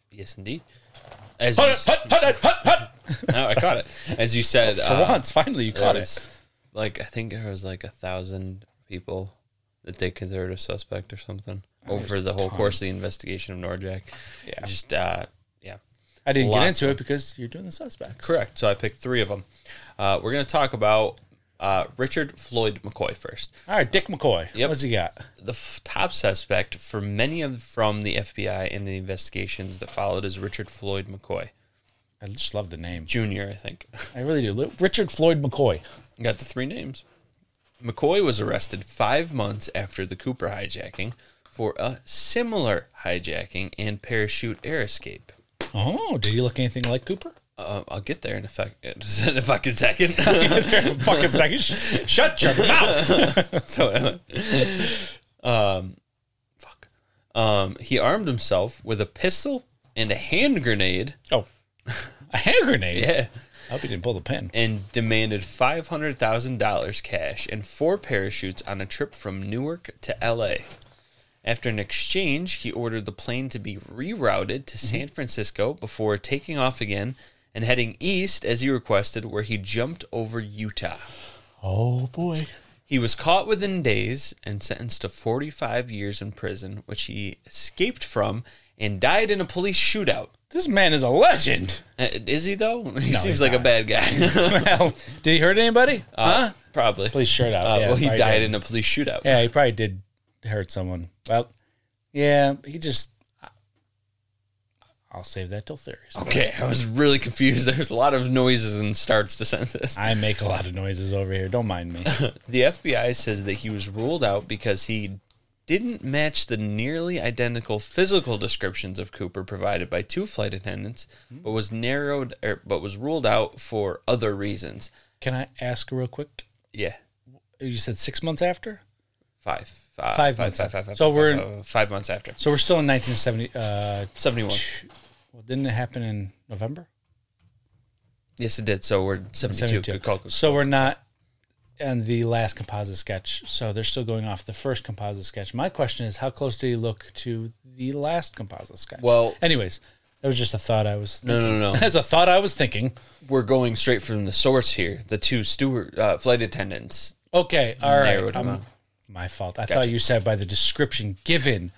Yes, indeed. As hut, you hut, hut, hut, hut, hut. No, I caught it. As you said. For uh, once, finally you caught it. Like, I think it was like a thousand people that they considered a suspect or something over the whole course of the investigation of Norjack. Yeah. Just, uh, yeah. I didn't get into it because you're doing the suspects. Correct. So I picked three of them. Uh, we're going to talk about uh, Richard Floyd McCoy first. All right, Dick McCoy. Yep. What's he got? The f- top suspect for many of from the F B I in the investigations that followed is Richard Floyd McCoy. I just love the name. Junior, I think. I really do. Richard Floyd McCoy. Got the three names. McCoy was arrested five months after the Cooper hijacking for a similar hijacking and parachute air escape. Oh, did he look anything like Cooper? Uh, I'll get there in a, fe- in a fucking second. I'll get there in a fucking second. Shut your mouth! So, um, fuck. Um, he armed himself with a pistol and a hand grenade. Oh, a hand grenade? Yeah. I hope he didn't pull the pin. And demanded five hundred thousand dollars cash and four parachutes on a trip from Newark to L A After an exchange, he ordered the plane to be rerouted to San Francisco before taking off again and heading east as he requested, where he jumped over Utah. Oh, boy. He was caught within days and sentenced to forty-five years in prison, which he escaped from and died in a police shootout. This man is a legend. Uh, is he, though? He no, seems like not. a bad guy. Well, did he hurt anybody? Uh, huh? Probably. Police shootout. Uh, yeah, well, he died did. in a police shootout. Yeah, he probably did hurt someone. Well, yeah, he just... I'll save that till Thursday. Okay, I was really confused. There's a lot of noises and starts to census. I make a lot of noises over here. Don't mind me. The F B I says that he was ruled out because he didn't match the nearly identical physical descriptions of Cooper provided by two flight attendants, mm-hmm. but was narrowed, er, but was ruled out for other reasons. Can I ask real quick? Yeah. You said six months after? Five. Five, five months five, five, five, So five, we're five, five months after. So we're still in nineteen seventy uh, seventy-one. Well, didn't it happen in November? Yes, it did. So we're seventy-two. seventy-two. So we're not on the last composite sketch. So they're still going off the first composite sketch. My question is, how close did he look to the last composite sketch? Well, anyways, that was just a thought I was thinking. No, no, no. That's a thought I was thinking. We're going straight from the source here. The two steward uh, flight attendants. Okay, all right. Um, my fault. I gotcha. thought you said by the description given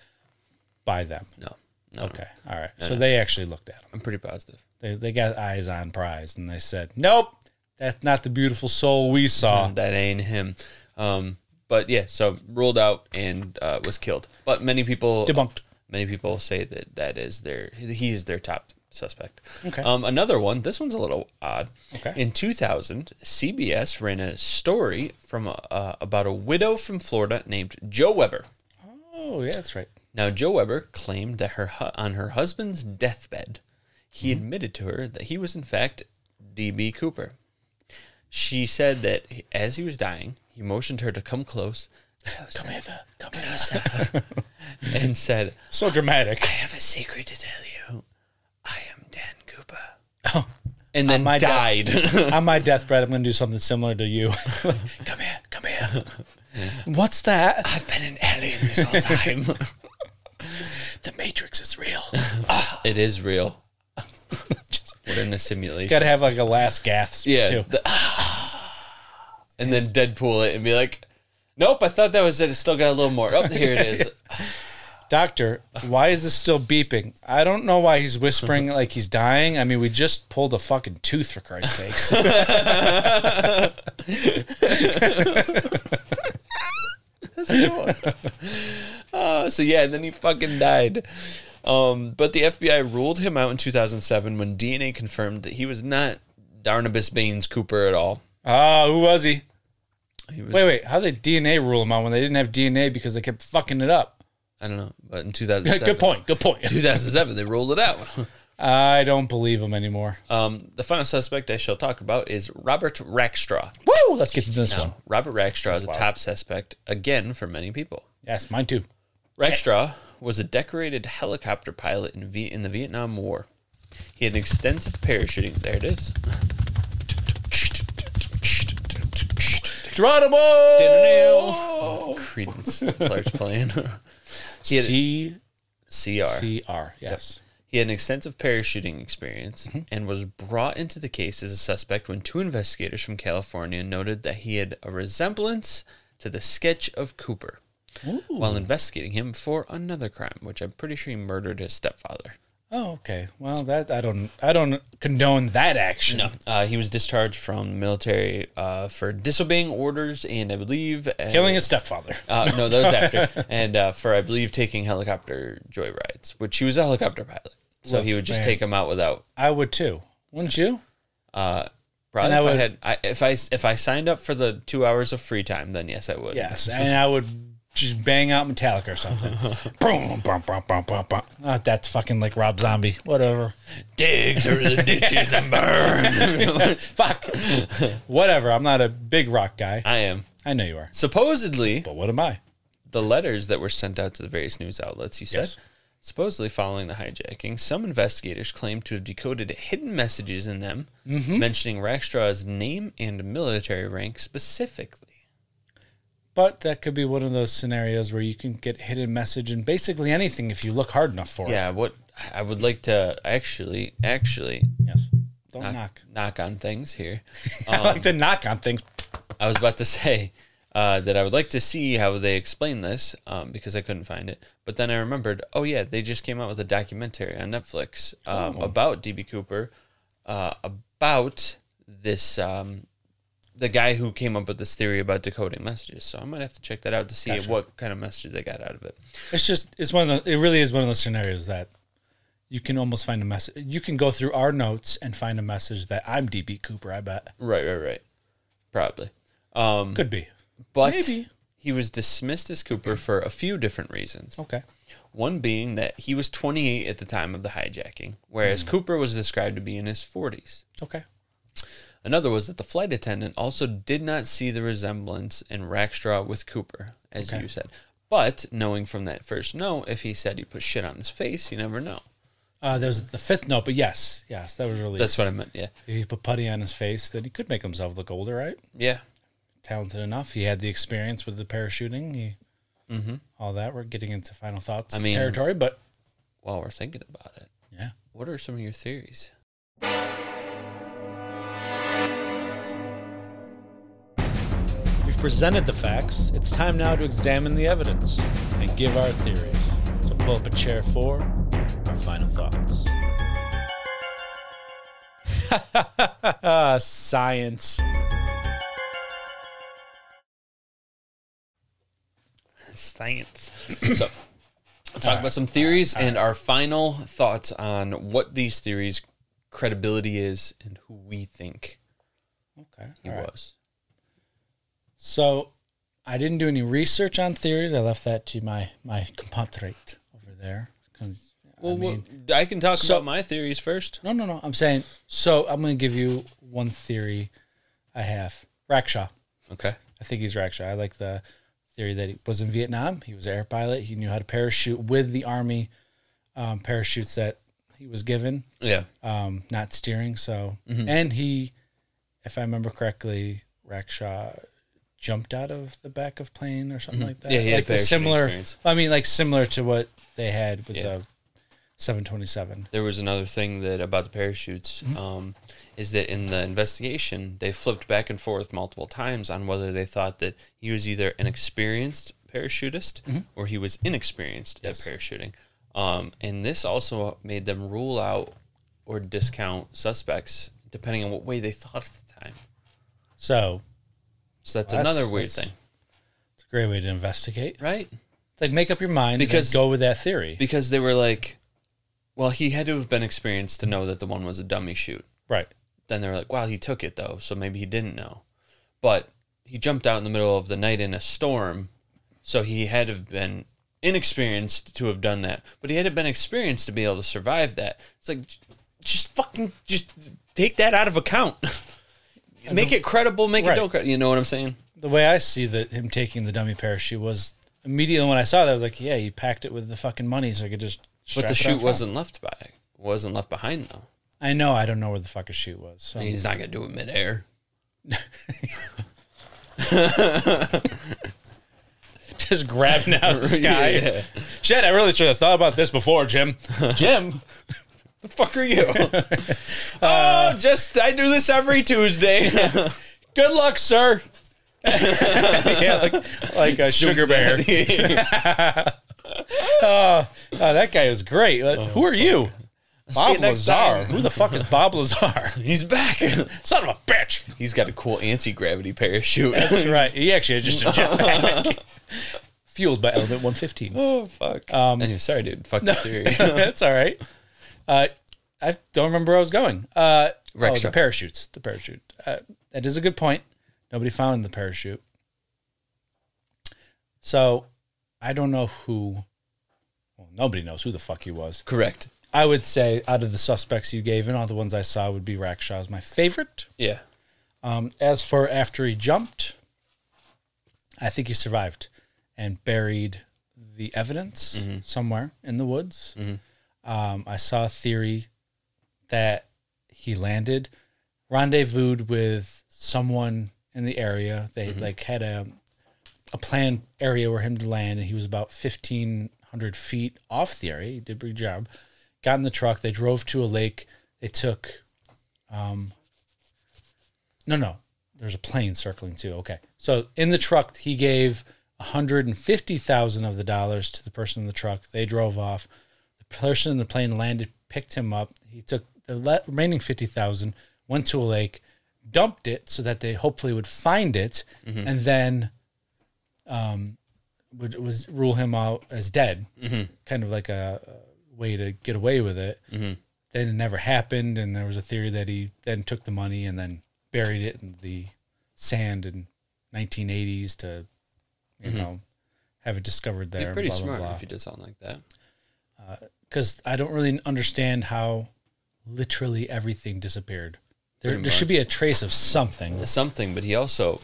by them. No. No, okay, all right. No, so no. They actually looked at him. I'm pretty positive. They they got eyes on prize, and they said, nope, that's not the beautiful soul we saw. Mm, that ain't him. Um, but, yeah, so ruled out and uh, was killed. But many people... Debunked. Many people say that that is their... He is their top suspect. Okay. Um, another one. This one's a little odd. Okay. In two thousand, C B S ran a story from a, uh, about a widow from Florida named Joe Weber. Oh, yeah, that's right. Now, Joe Weber claimed that her hu- on her husband's deathbed, he mm-hmm. admitted to her that he was, in fact, D B Cooper. She said that as he was dying, he motioned her to come close. Come hither. Come hither. And said... So dramatic. I have a secret to tell you. I am Dan Cooper. Oh. And then on died. De- on my deathbed, I'm going to do something similar to you. Come here. Come here. What's that? I've been an alien this whole time. The Matrix is real. It is real. Just, we're in a simulation. Got to have like a last gasp, yeah, too. The, and yes. Then Deadpool it and be like, nope, I thought that was it. It's still got a little more. Oh, here it is. Doctor, why is this still beeping? I don't know why he's whispering like he's dying. I mean, we just pulled a fucking tooth, for Christ's sakes. uh, so yeah, and then he fucking died. Um, but the F B I ruled him out in two thousand seven when D N A confirmed that he was not Barnabas Baines Cooper at all. Ah, oh, who was he? he was, wait, wait, how did D N A rule him out when they didn't have D N A because they kept fucking it up? I don't know, but in two thousand seven, good point, good point. two thousand seven, they ruled it out. I don't believe him anymore. Um, the final suspect I shall talk about is Robert Rackstraw. Woo! Let's get to this now, one. Robert Rackstraw That's is a wild. top suspect, again, for many people. Yes, mine too. Rackstraw Shit. was a decorated helicopter pilot in, v- in the Vietnam War. He had an extensive parachuting. There it is. Geronimo! Oh, Creedence. Players playing. C- C-R. C-R, yes. Yep. He had an extensive parachuting experience mm-hmm. and was brought into the case as a suspect when two investigators from California noted that he had a resemblance to the sketch of Cooper Ooh. while investigating him for another crime, which I'm pretty sure he murdered his stepfather. Oh, okay. Well, that I don't I don't condone that action. No. Uh, he was discharged from the military uh, for disobeying orders and, I believe... And, Killing his stepfather. Uh, no, those after. And uh, for, I believe, taking helicopter joyrides, which he was a helicopter pilot. So Look, he would just man, take him out without... I would, too. Wouldn't you? Uh, probably. I if, would, I had, I, if, I, if I signed up for the two hours of free time, then yes, I would. Yes, and I would... Just bang out Metallica or something. Boom, bum, bum, bum, bum, bum. Oh, that's fucking like Rob Zombie. Whatever. Dig through the ditches and burn. Fuck. Whatever. I'm not a big rock guy. I am. I know you are. Supposedly. But what am I? The letters that were sent out to the various news outlets, you said. Yes. Supposedly following the hijacking, some investigators claimed to have decoded hidden messages in them, mm-hmm. mentioning Rackstraw's name and military rank specifically. But that could be one of those scenarios where you can get hidden message in basically anything if you look hard enough for yeah, it. Yeah, what I would like to actually, actually, yes, don't knock knock, knock on things here. Um, I like to knock on things. I was about to say uh, that I would like to see how they explain this um, because I couldn't find it. But then I remembered, oh, yeah, they just came out with a documentary on Netflix um, oh. about D B. Cooper, uh, about this, um, the guy who came up with this theory about decoding messages. So I might have to check that out to see gotcha. what kind of messages they got out of it. It's just, it's one of the, it really is one of those scenarios that you can almost find a message. You can go through our notes and find a message that I'm D B. Cooper, I bet. Right, right, right. Probably. Um, Could be. But Maybe. he was dismissed as Cooper for a few different reasons. Okay. One being that he was twenty-eight at the time of the hijacking, whereas mm. Cooper was described to be in his forties. Okay. Another was that the flight attendant also did not see the resemblance in Rackstraw with Cooper, as okay. you said. But knowing from that first note, if he said he put shit on his face, you never know. Uh, there was the fifth note, but yes, yes, that was released. That's what I meant, yeah. If he put putty on his face, then he could make himself look older, right? Yeah. Talented enough. He had the experience with the parachuting. He, mm-hmm. All that. We're getting into final thoughts I mean, territory, but... while we're thinking about it. Yeah. What are some of your theories? We've presented the facts. It's time now to examine the evidence and give our theories. So pull up a chair for... final thoughts. Science. Science. So, let's talk about some theories and our final thoughts on what these theories' credibility is and who we think okay. he was. So, I didn't do any research on theories. I left that to my, my compatriot over there. Well, I, mean, well, I can talk so, about my theories first. No, no, no. I'm saying, so I'm going to give you one theory I have. Rackstraw. Okay. I think he's Rackstraw. I like the theory that he was in Vietnam. He was an air pilot. He knew how to parachute with the Army um, parachutes that he was given. Yeah. Um, not steering, so. Mm-hmm. And he, if I remember correctly, Rackstraw jumped out of the back of plane or something mm-hmm. like that. Yeah, yeah. Like the similar, experience. I mean, like similar to what they had with yeah. the seven twenty-seven. There was another thing that about the parachutes mm-hmm. um, is that in the investigation, they flipped back and forth multiple times on whether they thought that he was either an experienced parachutist mm-hmm. or he was inexperienced yes. at parachuting. Um, and this also made them rule out or discount suspects depending on what way they thought at the time. So, so that's well, another that's, weird that's, thing. It's a great way to investigate. Right? It's like make up your mind because, and go with that theory. Because they were like, well, he had to have been experienced to know that the one was a dummy shoot. Right. Then they were like, wow, he took it, though, so maybe he didn't know. But he jumped out in the middle of the night in a storm, so he had to have been inexperienced to have done that. But he had to have been experienced to be able to survive that. It's like, just fucking, just take that out of account. Make the, it credible, make right. it don't credible. You know what I'm saying? The way I see that him taking the dummy parachute was, immediately when I saw that, I was like, yeah, he packed it with the fucking money so I could just... But the chute wasn't left by, wasn't left behind, though. I know. I don't know where the fuck a chute was. So. He's not going to do it midair. Just grabbing out of the sky. Yeah. Shit, I really should have thought about this before, Jim. Jim? The fuck are you? uh, oh, just, I do this every Tuesday. Good luck, sir. Yeah, like, like a sugar bear. Uh, oh, that guy was great. Uh, oh, who are fuck. you? Bob Lazar. Who the fuck is Bob Lazar? He's back. Son of a bitch. He's got a cool anti-gravity parachute. That's right. He actually has just a jetpack. Fueled by Element one fifteen. Oh, fuck. Um, anyway, sorry, dude. Fuck no, the theory. That's all right. Uh, I don't remember where I was going. Uh, oh, the parachutes. The parachute. Uh, that is a good point. Nobody found the parachute. So, I don't know who... Nobody knows who the fuck he was. Correct. I would say out of the suspects you gave and all the ones I saw would be Rackstraw's my favorite. Yeah. Um, as for after he jumped, I think he survived and buried the evidence mm-hmm. somewhere in the woods. Mm-hmm. Um, I saw a theory that he landed, rendezvoused with someone in the area. They mm-hmm. like had a a planned area where him to land, and he was about fifteen. Hundred feet off the area, he did a big job. Got in the truck. They drove to a lake. They took, um, no, no, There's a plane circling too. Okay. So in the truck, he gave one hundred fifty thousand dollars of the dollars to the person in the truck. They drove off. The person in the plane landed, picked him up. He took the remaining fifty thousand dollars, went to a lake, dumped it so that they hopefully would find it, mm-hmm. and then um, would was rule him out as dead, mm-hmm. kind of like a, a way to get away with it. Mm-hmm. Then it never happened, and there was a theory that he then took the money and then buried it in the sand in nineteen eighties to, you mm-hmm. know, have it discovered there. You're pretty blah, smart blah, blah. If you did something like that. Because uh, I don't really understand how literally everything disappeared. There, there should be a trace of something. Something, but he also...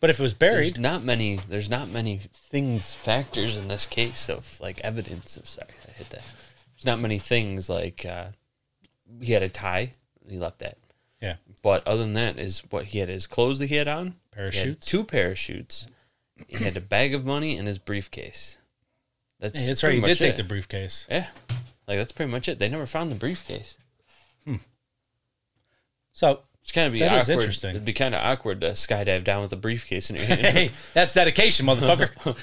But if it was buried... There's not many, there's not many things, factors in this case of, like, evidence. Of, sorry, I hit that. There's not many things, like, uh, he had a tie, and he left that. Yeah. But other than that is what he had, his clothes that he had on. Parachutes. He had two parachutes. He had a bag of money and his briefcase. That's, yeah, that's right. He did take it. The briefcase. Yeah. Like, that's pretty much it. They never found the briefcase. Hmm. So it's kind of be that awkward. Is interesting. It'd be kind of awkward to skydive down with a briefcase in your hand. Hey, that's dedication, motherfucker.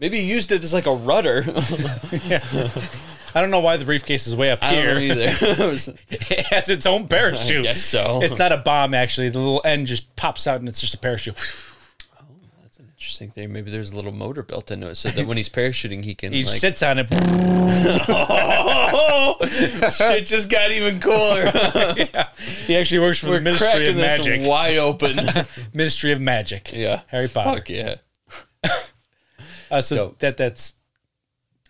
Maybe he used it as like a rudder. Yeah. I don't know why the briefcase is way up I here. I don't know either. It has its own parachute. I guess so. It's not a bomb, actually. The little end just pops out, and it's just a parachute. Oh, that's an interesting thing. Maybe there's a little motor built into it so that when he's parachuting, he can... He like... sits on it. Oh, shit just got even cooler. Yeah. He actually works for We're the Ministry of Magic. This wide open. Ministry of Magic. Yeah. Harry Potter. Fuck yeah. Uh, so Dope. that that's...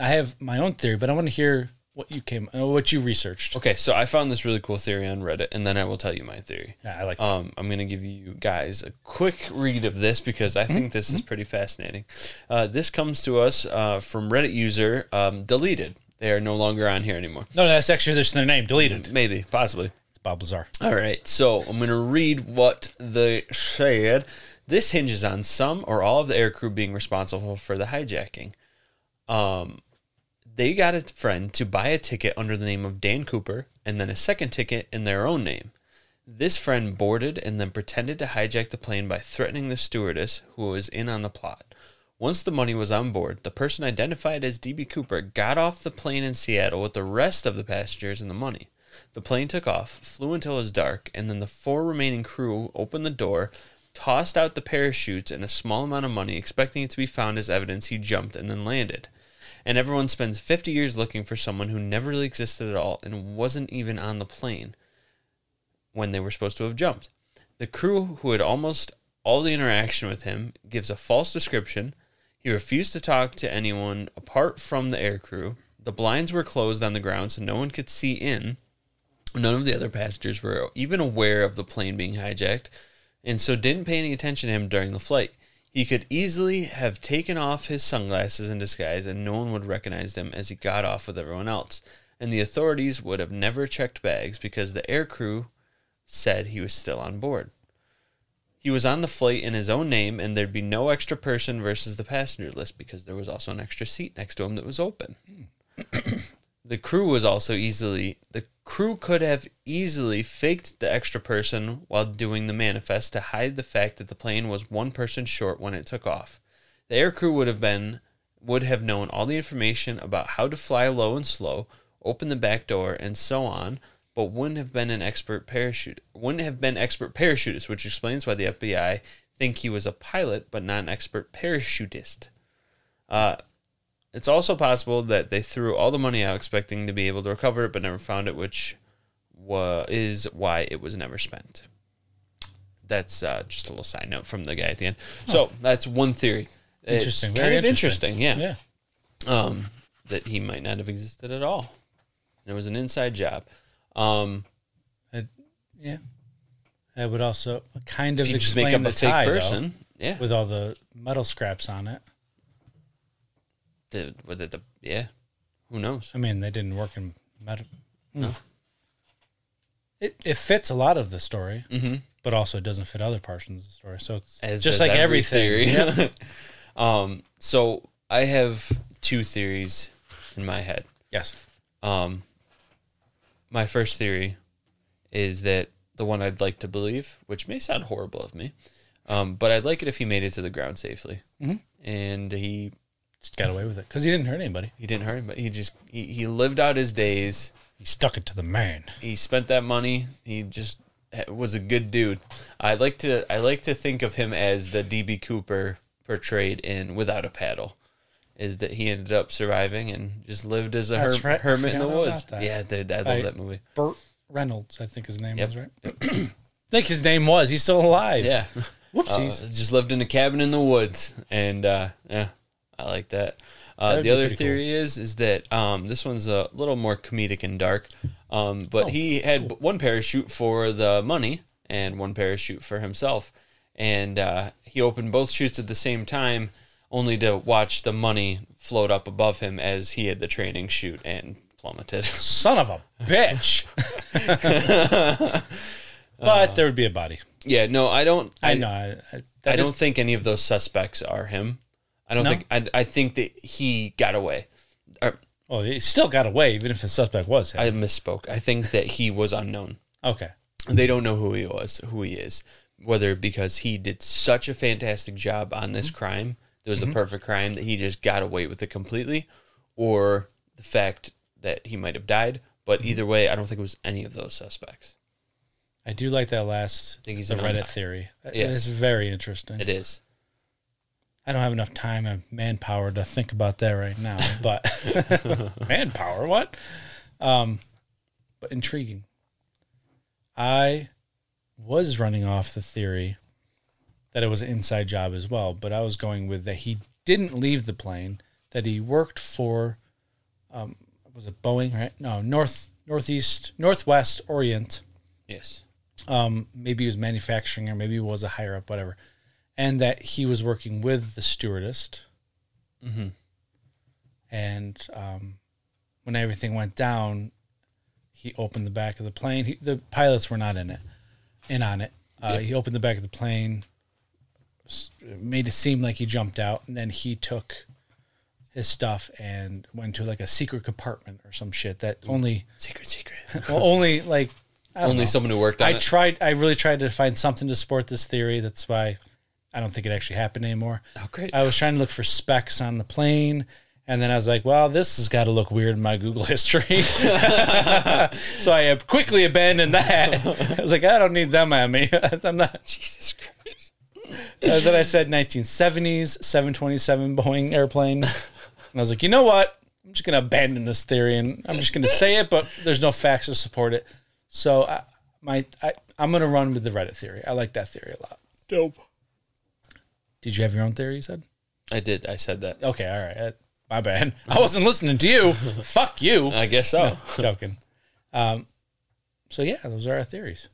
I have my own theory, but I want to hear what you came, uh, what you researched. Okay, so I found this really cool theory on Reddit, and then I will tell you my theory. Yeah, I like that. Um, I'm going to give you guys a quick read of this because I think this is pretty fascinating. Uh, this comes to us uh, from Reddit user um, Deleted. They are no longer on here anymore. No, that's actually just their name, Deleted. Maybe, possibly. It's Bob Lazar. All right, so I'm going to read what they said. This hinges on some or all of the aircrew being responsible for the hijacking. Um... They got a friend to buy a ticket under the name of Dan Cooper and then a second ticket in their own name. This friend boarded and then pretended to hijack the plane by threatening the stewardess who was in on the plot. Once the money was on board, the person identified as D B. Cooper got off the plane in Seattle with the rest of the passengers and the money. The plane took off, flew until it was dark, and then the four remaining crew opened the door, tossed out the parachutes and a small amount of money, expecting it to be found as evidence he jumped and then landed. And everyone spends fifty years looking for someone who never really existed at all and wasn't even on the plane when they were supposed to have jumped. The crew, who had almost all the interaction with him, gives a false description. He refused to talk to anyone apart from the aircrew. The blinds were closed on the ground so no one could see in. None of the other passengers were even aware of the plane being hijacked and so didn't pay any attention to him during the flight. He could easily have taken off his sunglasses in disguise and no one would recognize him as he got off with everyone else. And the authorities would have never checked bags because the aircrew said he was still on board. He was on the flight in his own name and there'd be no extra person versus the passenger list because there was also an extra seat next to him that was open. The crew was also easily... The crew could have easily faked the extra person while doing the manifest to hide the fact that the plane was one person short when it took off. The aircrew would have been would have known all the information about how to fly low and slow, open the back door, and so on, but wouldn't have been an expert parachute wouldn't have been expert parachutists, which explains why the F B I think he was a pilot but not an expert parachutist. Uh It's also possible that they threw all the money out expecting to be able to recover it, but never found it, which wa- is why it was never spent. That's uh, just a little side note from the guy at the end. Huh. So that's one theory. Interesting. It's Very kind of interesting. interesting, yeah. yeah. Um, that he might not have existed at all. It was an inside job. Um, I, yeah. I would also kind of explain just make up the a tie, fake person, though, yeah. with all the metal scraps on it. The, the, the, yeah, who knows? I mean, they didn't work in metal. No. It it fits a lot of the story, mm-hmm. but also it doesn't fit other portions of the story. So it's As just like every everything. Theory. Yep. um, so I have two theories in my head. Yes. Um, my first theory is that the one I'd like to believe, which may sound horrible of me, um, but I'd like it if he made it to the ground safely. Mm-hmm. And he just got away with it because he didn't hurt anybody. He didn't hurt anybody. He just he, he lived out his days. He stuck it to the man. He spent that money. He just was a good dude. I like to I like to think of him as the D B. Cooper portrayed in Without a Paddle, is that he ended up surviving and just lived as a her- right. hermit in the woods. Yeah, dude, I love I, that movie. Burt Reynolds, I think his name yep. was, right? Yep. I think his name was. He's still alive. Yeah. Whoopsies. Uh, just lived in a cabin in the woods, and uh, yeah, I like that. Uh, that the other theory cool. is is that um, this one's a little more comedic and dark, um, but oh, he had cool. one parachute for the money and one parachute for himself, and uh, he opened both chutes at the same time, only to watch the money float up above him as he had the training chute and plummeted. Son of a bitch! But uh, there would be a body. Yeah, no, I don't. I, I know. I, I don't is, think any of those suspects are him. I don't no? think. I, I think that he got away. Or, well, he still got away, even if the suspect was him. I misspoke. I think that he was unknown. Okay. They don't know who he was, who he is, whether because he did such a fantastic job on this mm-hmm. crime, there was mm-hmm. a perfect crime that he just got away with it completely, or the fact that he might have died. But mm-hmm. either way, I don't think it was any of those suspects. I do like that last I think he's the Reddit theory. Yes. It's very interesting. It is. I don't have enough time and manpower to think about that right now, but manpower, what? Um, but intriguing. I was running off the theory that it was an inside job as well, but I was going with that he didn't leave the plane, that he worked for, um, was it Boeing, right? No, North Northeast, Northwest Orient. Yes. Um, maybe he was manufacturing or maybe he was a higher up, whatever. And that he was working with the stewardess. Mm-hmm. And um, when everything went down, he opened the back of the plane. He, the pilots were not in it, in on it. Uh, yep. He opened the back of the plane, made it seem like he jumped out, and then he took his stuff and went to like a secret compartment or some shit that mm. only... Secret, secret. Well, only like... Only know. Someone who worked on I it? I tried. I really tried to find something to support this theory. That's why... I don't think it actually happened anymore. Oh, great. I was trying to look for specs on the plane, and then I was like, well, this has got to look weird in my Google history. So I quickly abandoned that. I was like, I don't need them on me. I'm not. Jesus Christ. Uh, then I said nineteen seventies, seven twenty-seven Boeing airplane. And I was like, you know what? I'm just going to abandon this theory, and I'm just going to say it, but there's no facts to support it. So I, my, I, I'm going to run with the Reddit theory. I like that theory a lot. Dope. Did you have your own theory, you said? I did. I said that. Okay, all right. I, my bad. I wasn't listening to you. Fuck you. I guess so. No, joking. Um, so, yeah, those are our theories.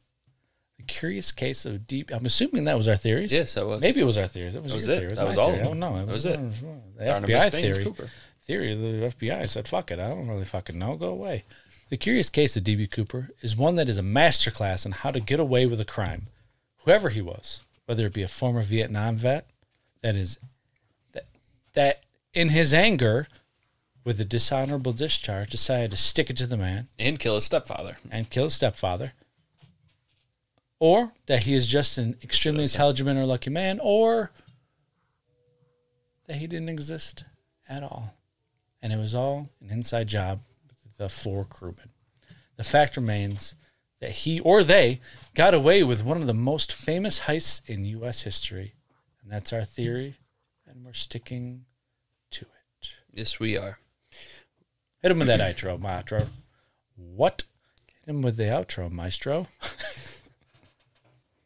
The curious case of deep... I'm assuming that was our theories. Yes, that was. Maybe it was our theories. That was, that was your it. Theories. That was all theory. Of them. I don't know. That was, was it. The Barnabas F B I Baines theory. Cooper. Theory of the F B I said, fuck it. I don't really fucking know. Go away. The curious case of D B. Cooper is one that is a masterclass on how to get away with a crime, whoever he was, whether it be a former Vietnam vet, That is, that, that in his anger, with a dishonorable discharge, decided to stick it to the man. And kill his stepfather. And kill his stepfather. Or that he is just an extremely intelligent or lucky man, or that he didn't exist at all. And it was all an inside job with the four crewmen. The fact remains that he or they got away with one of the most famous heists in U S history. And that's our theory, and we're sticking to it. Yes, we are. Hit him with that outro, maestro. What? Hit him with the outro, maestro.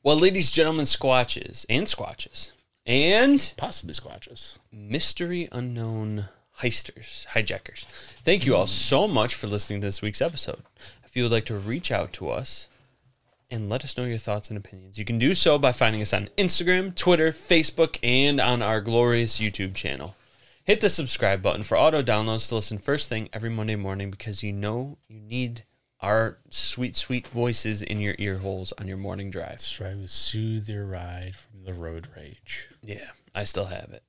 Well, ladies, gentlemen, squatches, and squatches, and... Possibly squatches. Mystery unknown heisters, hijackers. Thank you all so much for listening to this week's episode. If you would like to reach out to us... and let us know your thoughts and opinions. You can do so by finding us on Instagram, Twitter, Facebook, and on our glorious YouTube channel. Hit the subscribe button for auto downloads to listen first thing every Monday morning, because you know you need our sweet, sweet voices in your ear holes on your morning drive. That's right. We soothe your ride from the road rage. Yeah, I still have it.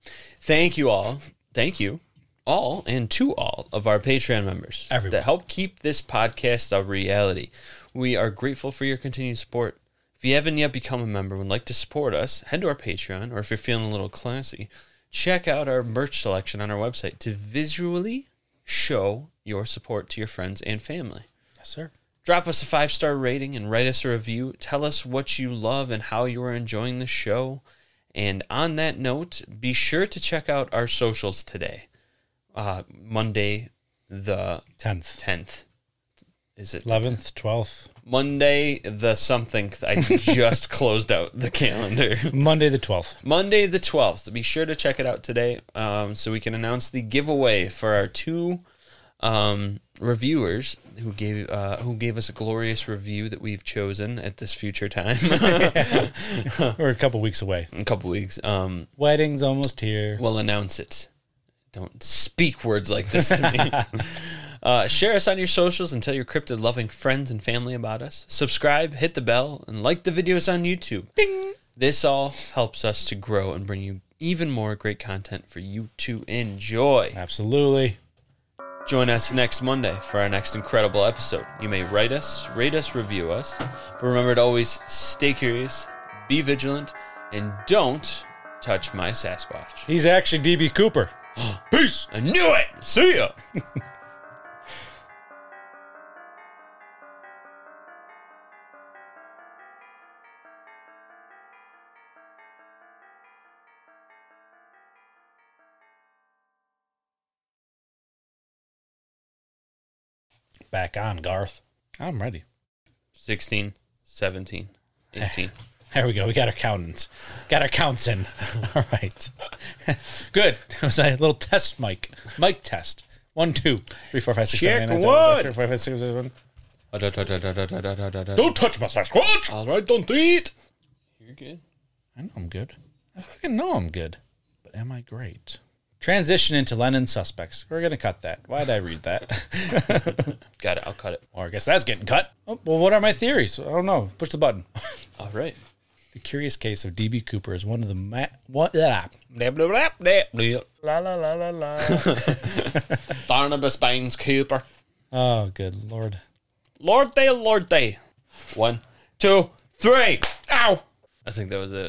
Thank you all. Thank you all, and to all of our Patreon members Everyone. That help keep this podcast a reality. We are grateful for your continued support. If you haven't yet become a member and would like to support us, head to our Patreon, or if you're feeling a little classy, check out our merch selection on our website to visually show your support to your friends and family. Yes, sir. Drop us a five-star rating and write us a review. Tell us what you love and how you are enjoying the show. And on that note, be sure to check out our socials today. Uh, Monday the... tenth. tenth. Is it eleventh, twelfth? Monday the something. I just closed out the calendar. Monday the twelfth. Monday the twelfth. Be sure to check it out today, um, so we can announce the giveaway for our two um, reviewers who gave uh, who gave us a glorious review that we've chosen at this future time. We're a couple weeks away. A couple weeks. Um, Wedding's almost here. We'll announce it. Don't speak words like this to me. Uh, share us on your socials and tell your cryptid-loving friends and family about us. Subscribe, hit the bell, and like the videos on YouTube. Bing! This all helps us to grow and bring you even more great content for you to enjoy. Absolutely. Join us next Monday for our next incredible episode. You may write us, rate us, review us. But remember to always stay curious, be vigilant, and don't touch my Sasquatch. He's actually D B Cooper. Peace! I knew it! See ya! Back on, Garth. I'm ready. sixteen, seventeen, eighteen. There we go. We got our countings. Got our counts in. All right. Good. It was a little test mic. Mic test. One, two, three, four, five, six, Check seven, eight, nine, one. seven, eight, four, five, six, seven. Don't touch my Sasquatch. All right, don't eat. You're good. I know I'm good. I fucking know I'm good. But am I great? Transition into Lenin suspects. We're going to cut that. Why'd I read that? Got it. I'll cut it. Or I guess that's getting cut. Oh, well, what are my theories? I don't know. Push the button. All right. The Curious Case of D B. Cooper is one of the... Ma- what? La la la la la. Barnabas Baines Cooper. Oh, good Lord. Lord day, Lord day. One, two, three. Ow. I think that was it.